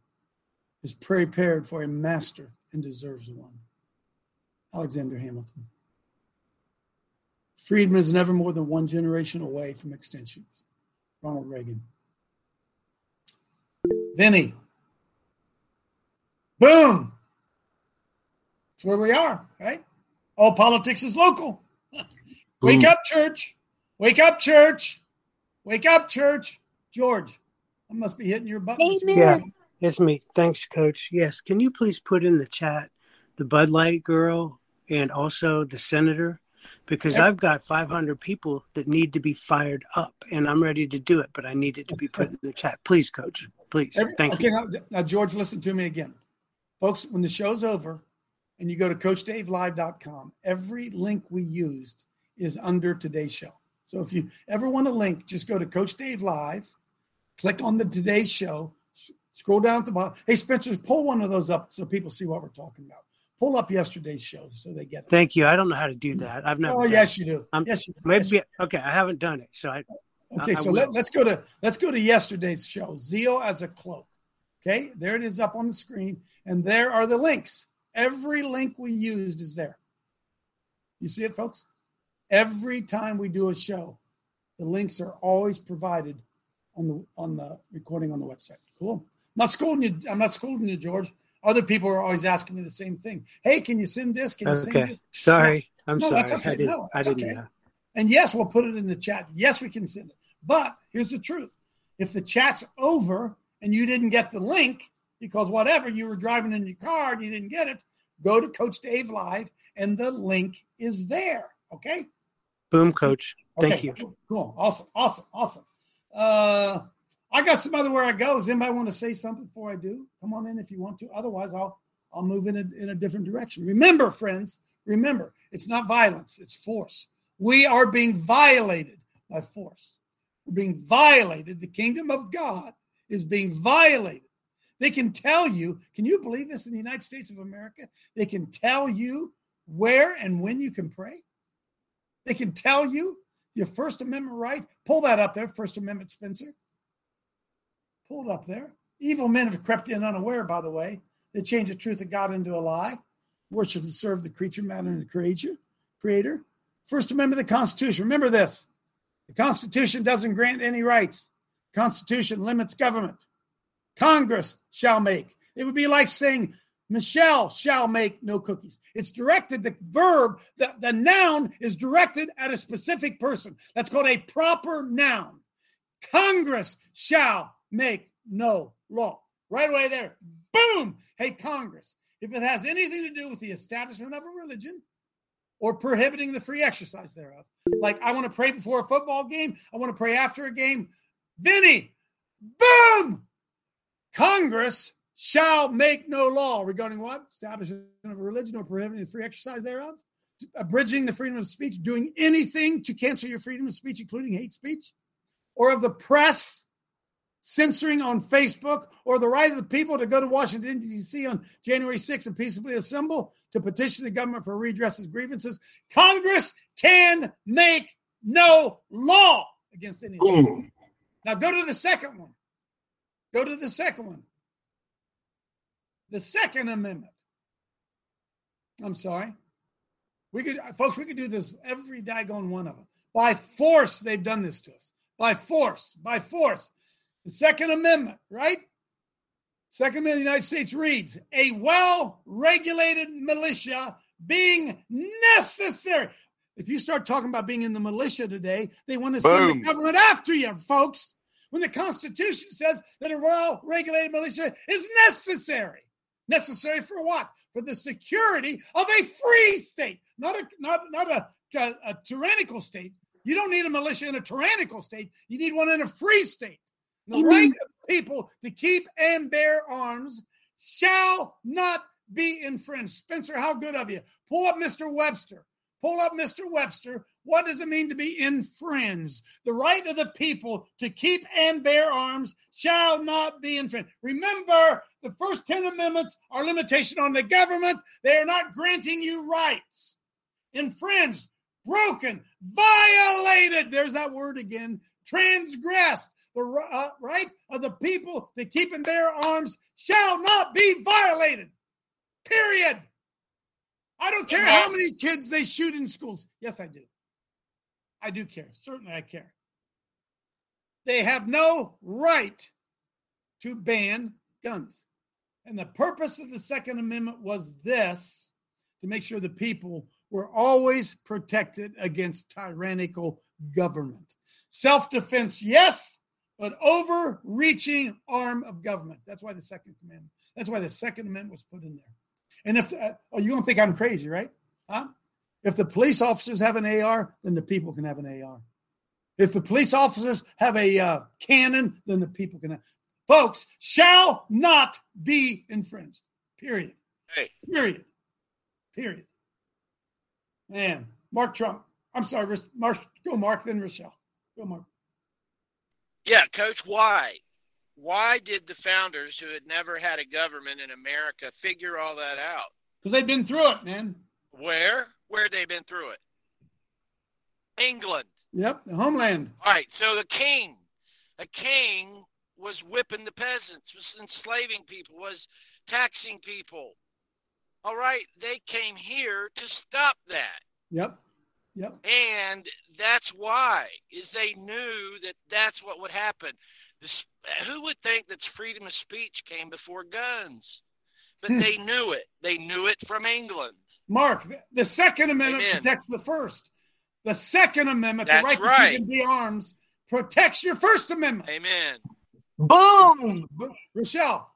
is prepared for a master and deserves one. Alexander Hamilton. Freedom is never more than one generation away from extinction. Ronald Reagan. Vinny. Boom. That's where we are, right? All politics is local. Wake up, church. Wake up, church. Wake up, church. George, I must be hitting your button. Amen. Yeah, it's me. Thanks, Coach. Yes, can you please put in the chat the Bud Light girl and also the senator? Because I've got five hundred people that need to be fired up, and I'm ready to do it, but I need it to be put in the chat. Please, Coach. Please. Every, Thank okay, you. Now, now, George, listen to me again. Folks, when the show's over and you go to Coach Dave Live dot com, every link we used is under today's show. So if you ever want a link, just go to Coach Dave Live, click on the Today's Show, scroll down at the bottom. Hey, Spencer, pull one of those up so people see what we're talking about. Pull up yesterday's show so they get it. Thank you. I don't know how to do that. I've never. Oh, yes you, do. yes, you do. Maybe. Yes, you do. Okay, I haven't done it. So I. Okay, I, so I let, let's go to let's go to yesterday's show. Zeal as a cloak. Okay, there it is up on the screen, and there are the links. Every link we used is there. You see it, folks? Every time we do a show, the links are always provided on the on the recording on the website. Cool. I'm not scolding you. I'm not scolding you, George. Other people are always asking me the same thing. Hey, can you send this? Can you okay. send this? Sorry. No, I'm no, sorry. That's okay. I didn't, no, that's I didn't okay. know. And yes, we'll put it in the chat. Yes, we can send it. But here's the truth. If the chat's over and you didn't get the link because whatever, you were driving in your car and you didn't get it, go to Coach Dave Live and the link is there. Okay? Boom, Coach. Thank okay. you. Cool. cool. Awesome. Awesome. Awesome. Uh, I got some other where I go. Does anybody want to say something before I do? Come on in if you want to. Otherwise, I'll I'll move in a, in a different direction. Remember, friends, remember, it's not violence. It's force. We are being violated by force. We're being violated. The kingdom of God is being violated. They can tell you, can you believe this in the United States of America? They can tell you where and when you can pray. They can tell you your First Amendment right. Pull that up there, First Amendment, Spencer. Pulled up there. Evil men have crept in unaware, by the way. They change the truth of God into a lie. Worship and serve the creature, matter, and the creator. First Amendment of the Constitution. Remember this. The Constitution doesn't grant any rights. Constitution limits government. Congress shall make. It would be like saying, Michelle shall make no cookies. It's directed, the verb, the, the noun is directed at a specific person. That's called a proper noun. Congress shall make no law. Right away there. Boom. Hey, Congress, if it has anything to do with the establishment of a religion or prohibiting the free exercise thereof, like I want to pray before a football game, I want to pray after a game, Vinny, boom. Congress shall make no law regarding what? Establishment of a religion or prohibiting the free exercise thereof, abridging the freedom of speech, doing anything to cancel your freedom of speech, including hate speech, or of the press, censoring on Facebook, or the right of the people to go to Washington, D C on January sixth and peaceably assemble to petition the government for redress of grievances. Congress can make no law against any law. Mm. Now go to the second one. Go to the second one. The Second Amendment. I'm sorry. We could, folks, we could do this every daggone one of them. By force, they've done this to us. By force, by force. The Second Amendment, right? Second Amendment of the United States reads, a well-regulated militia being necessary. If you start talking about being in the militia today, they want to send Boom. the government after you, folks. When the Constitution says that a well-regulated militia is necessary. Necessary for what? For the security of a free state. Not a not, not a, a, a tyrannical state. You don't need a militia in a tyrannical state. You need one in a free state. The right of people to keep and bear arms shall not be infringed. Spencer, how good of you. Pull up Mister Webster. Pull up Mister Webster. What does it mean to be infringed? The right of the people to keep and bear arms shall not be infringed. Remember, the first ten amendments are limitation on the government. They are not granting you rights. Infringed, broken, violated. There's that word again. Transgressed. The uh, right of the people to keep and bear arms shall not be violated. Period. I don't care how many kids they shoot in schools. Yes, I do. I do care. Certainly I care. They have no right to ban guns. And the purpose of the Second Amendment was this, to make sure the people were always protected against tyrannical government. Self-defense, yes, but overreaching arm of government. That's why the Second Amendment. That's why the Second Amendment was put in there. And if uh, oh, you don't think I'm crazy, right? Huh? If the police officers have an A R, then the people can have an A R. If the police officers have a uh, cannon, then the people can have. Folks, shall not be infringed. Period. Hey. Period. Period. Man, Mark Trump. I'm sorry, Mark. Go, Mark, then Rochelle. Go, Mark. Yeah, Coach, why? Why did the founders who had never had a government in America figure all that out? Because they've been through it, man. Where? Where they've been through it? England. Yep, the homeland. All right, so the king. A king was whipping the peasants, was enslaving people, was taxing people. All right, they came here to stop that. Yep, yep. And that's why, is they knew that that's what would happen. This, who would think that freedom of speech came before guns? But hmm. they knew it. They knew it from England. Mark, the Second Amendment Amen. protects the First. The Second Amendment, that's the right, right to keep and be arms, protects your First Amendment. Amen. Boom. Rochelle.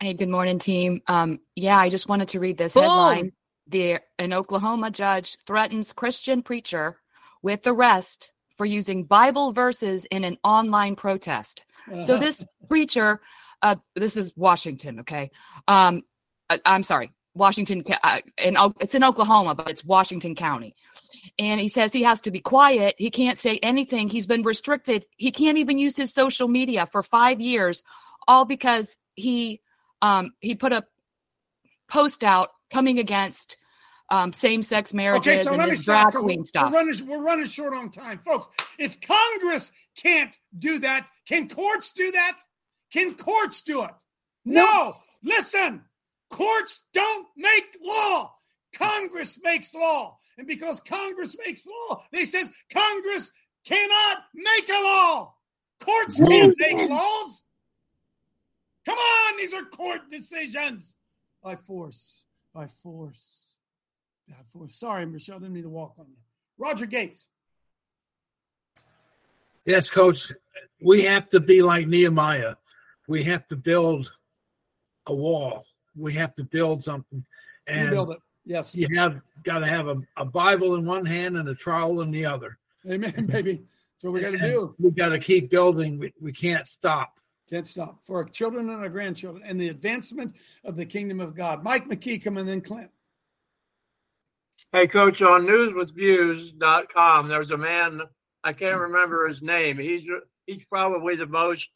Hey, good morning, team. Um, yeah, I just wanted to read this Boom. headline. The, an Oklahoma judge threatens Christian preacher with arrest for using Bible verses in an online protest. Uh-huh. So this preacher, uh, this is Washington, okay? Um, I, I'm sorry, Washington, uh, in, it's in Oklahoma, but it's Washington County. And he says he has to be quiet. He can't say anything. He's been restricted. He can't even use his social media for five years, all because he um, he put a post out coming against um, same-sex marriages okay, so and let me drag queen stuff. We're running, we're running short on time. Folks, if Congress can't do that, can courts do that? Can courts do it? No. no. Listen, courts don't make law. Congress makes law. And because Congress makes law, they says Congress cannot make a law. Courts can't make laws. Come on, these are court decisions. By force, by force, by force. Sorry, Michelle, didn't mean to walk on you. Roger Gates. Yes, Coach, we have to be like Nehemiah. We have to build a wall. We have to build something. And we build it. Yes. You have got to have a, a Bible in one hand and a trowel in the other. Amen, baby. That's what we got to do. We got to keep building. We, we can't stop. Can't stop. For our children and our grandchildren and the advancement of the kingdom of God. Mike McKee, come in, then Clint. Hey, Coach, on news with views dot com, there was a man, I can't remember his name. He's, he's probably the most,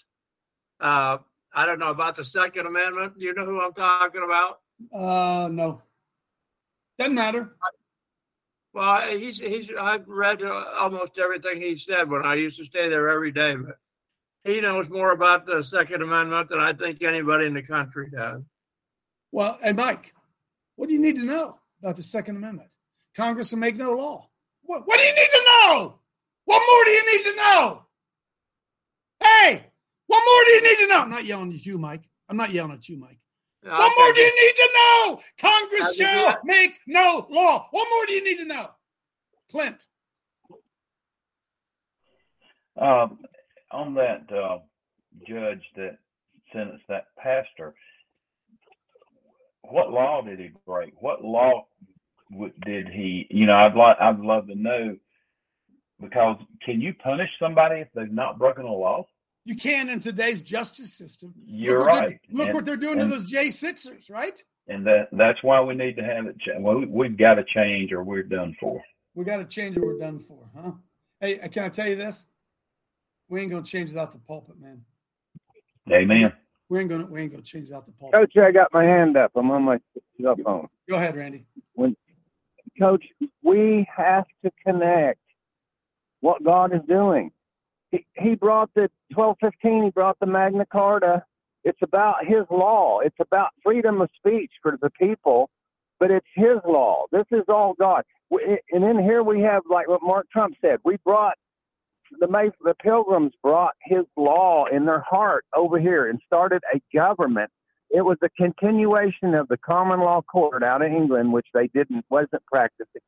uh, I don't know, about the Second Amendment. Do you know who I'm talking about? Uh, no. Doesn't matter. Well, he's he's. I've read almost everything he said when I used to stay there every day. But he knows more about the Second Amendment than I think anybody in the country does. Well, and Mike, what do you need to know about the Second Amendment? Congress will make no law. What, what do you need to know? What more do you need to know? Hey, what more do you need to know? I'm not yelling at you, Mike. I'm not yelling at you, Mike. What I'll more do you need to know? Congress shall make no law. What more do you need to know? Clint. Um, on that uh, judge that sentenced that pastor, what law did he break? What law w- did he, you know, I'd, li- I'd love to know, because can you punish somebody if they've not broken a law? You can in today's justice system. You're look right. Look and, what they're doing and, to those J sixers, right? And that, that's why we need to have it. Cha- well, we, we've got to change or we're done for. We got to change or we're done for, huh? Hey, can I tell you this? We ain't going to change without the pulpit, man. Amen. We ain't going to we ain't going to change without the pulpit. Coach, I got my hand up. I'm on my cell phone. Go ahead, Randy. When, Coach, we have to connect what God is doing. He brought the twelve fifteen, he brought the Magna Carta. It's about his law. It's about freedom of speech for the people, but it's his law. This is all God. And in here we have, like what Mark Trump said, we brought, the the pilgrims brought his law in their heart over here and started a government It was a continuation of the common law court out of England, which they didn't wasn't practicing.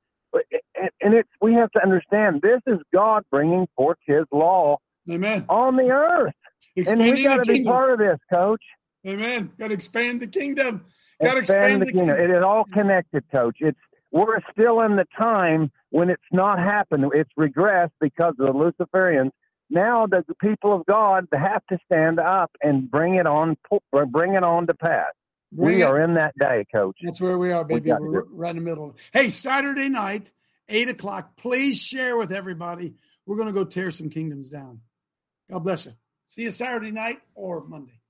And it's we have to understand this is God bringing forth His law Amen. On the earth, expanding and we got to be part of this, Coach. Amen. Got to expand the kingdom. Got to expand, expand the, the kingdom. kingdom. It is all connected, Coach. It's we're still in the time when it's not happened. It's regressed because of the Luciferians. Now the people of God have to stand up and bring it on, bring it on to pass. Bring we it. are in that day, Coach. That's where we are, baby. We We're right in the middle. Hey, Saturday night, eight o'clock, please share with everybody. We're going to go tear some kingdoms down. God bless you. See you Saturday night or Monday.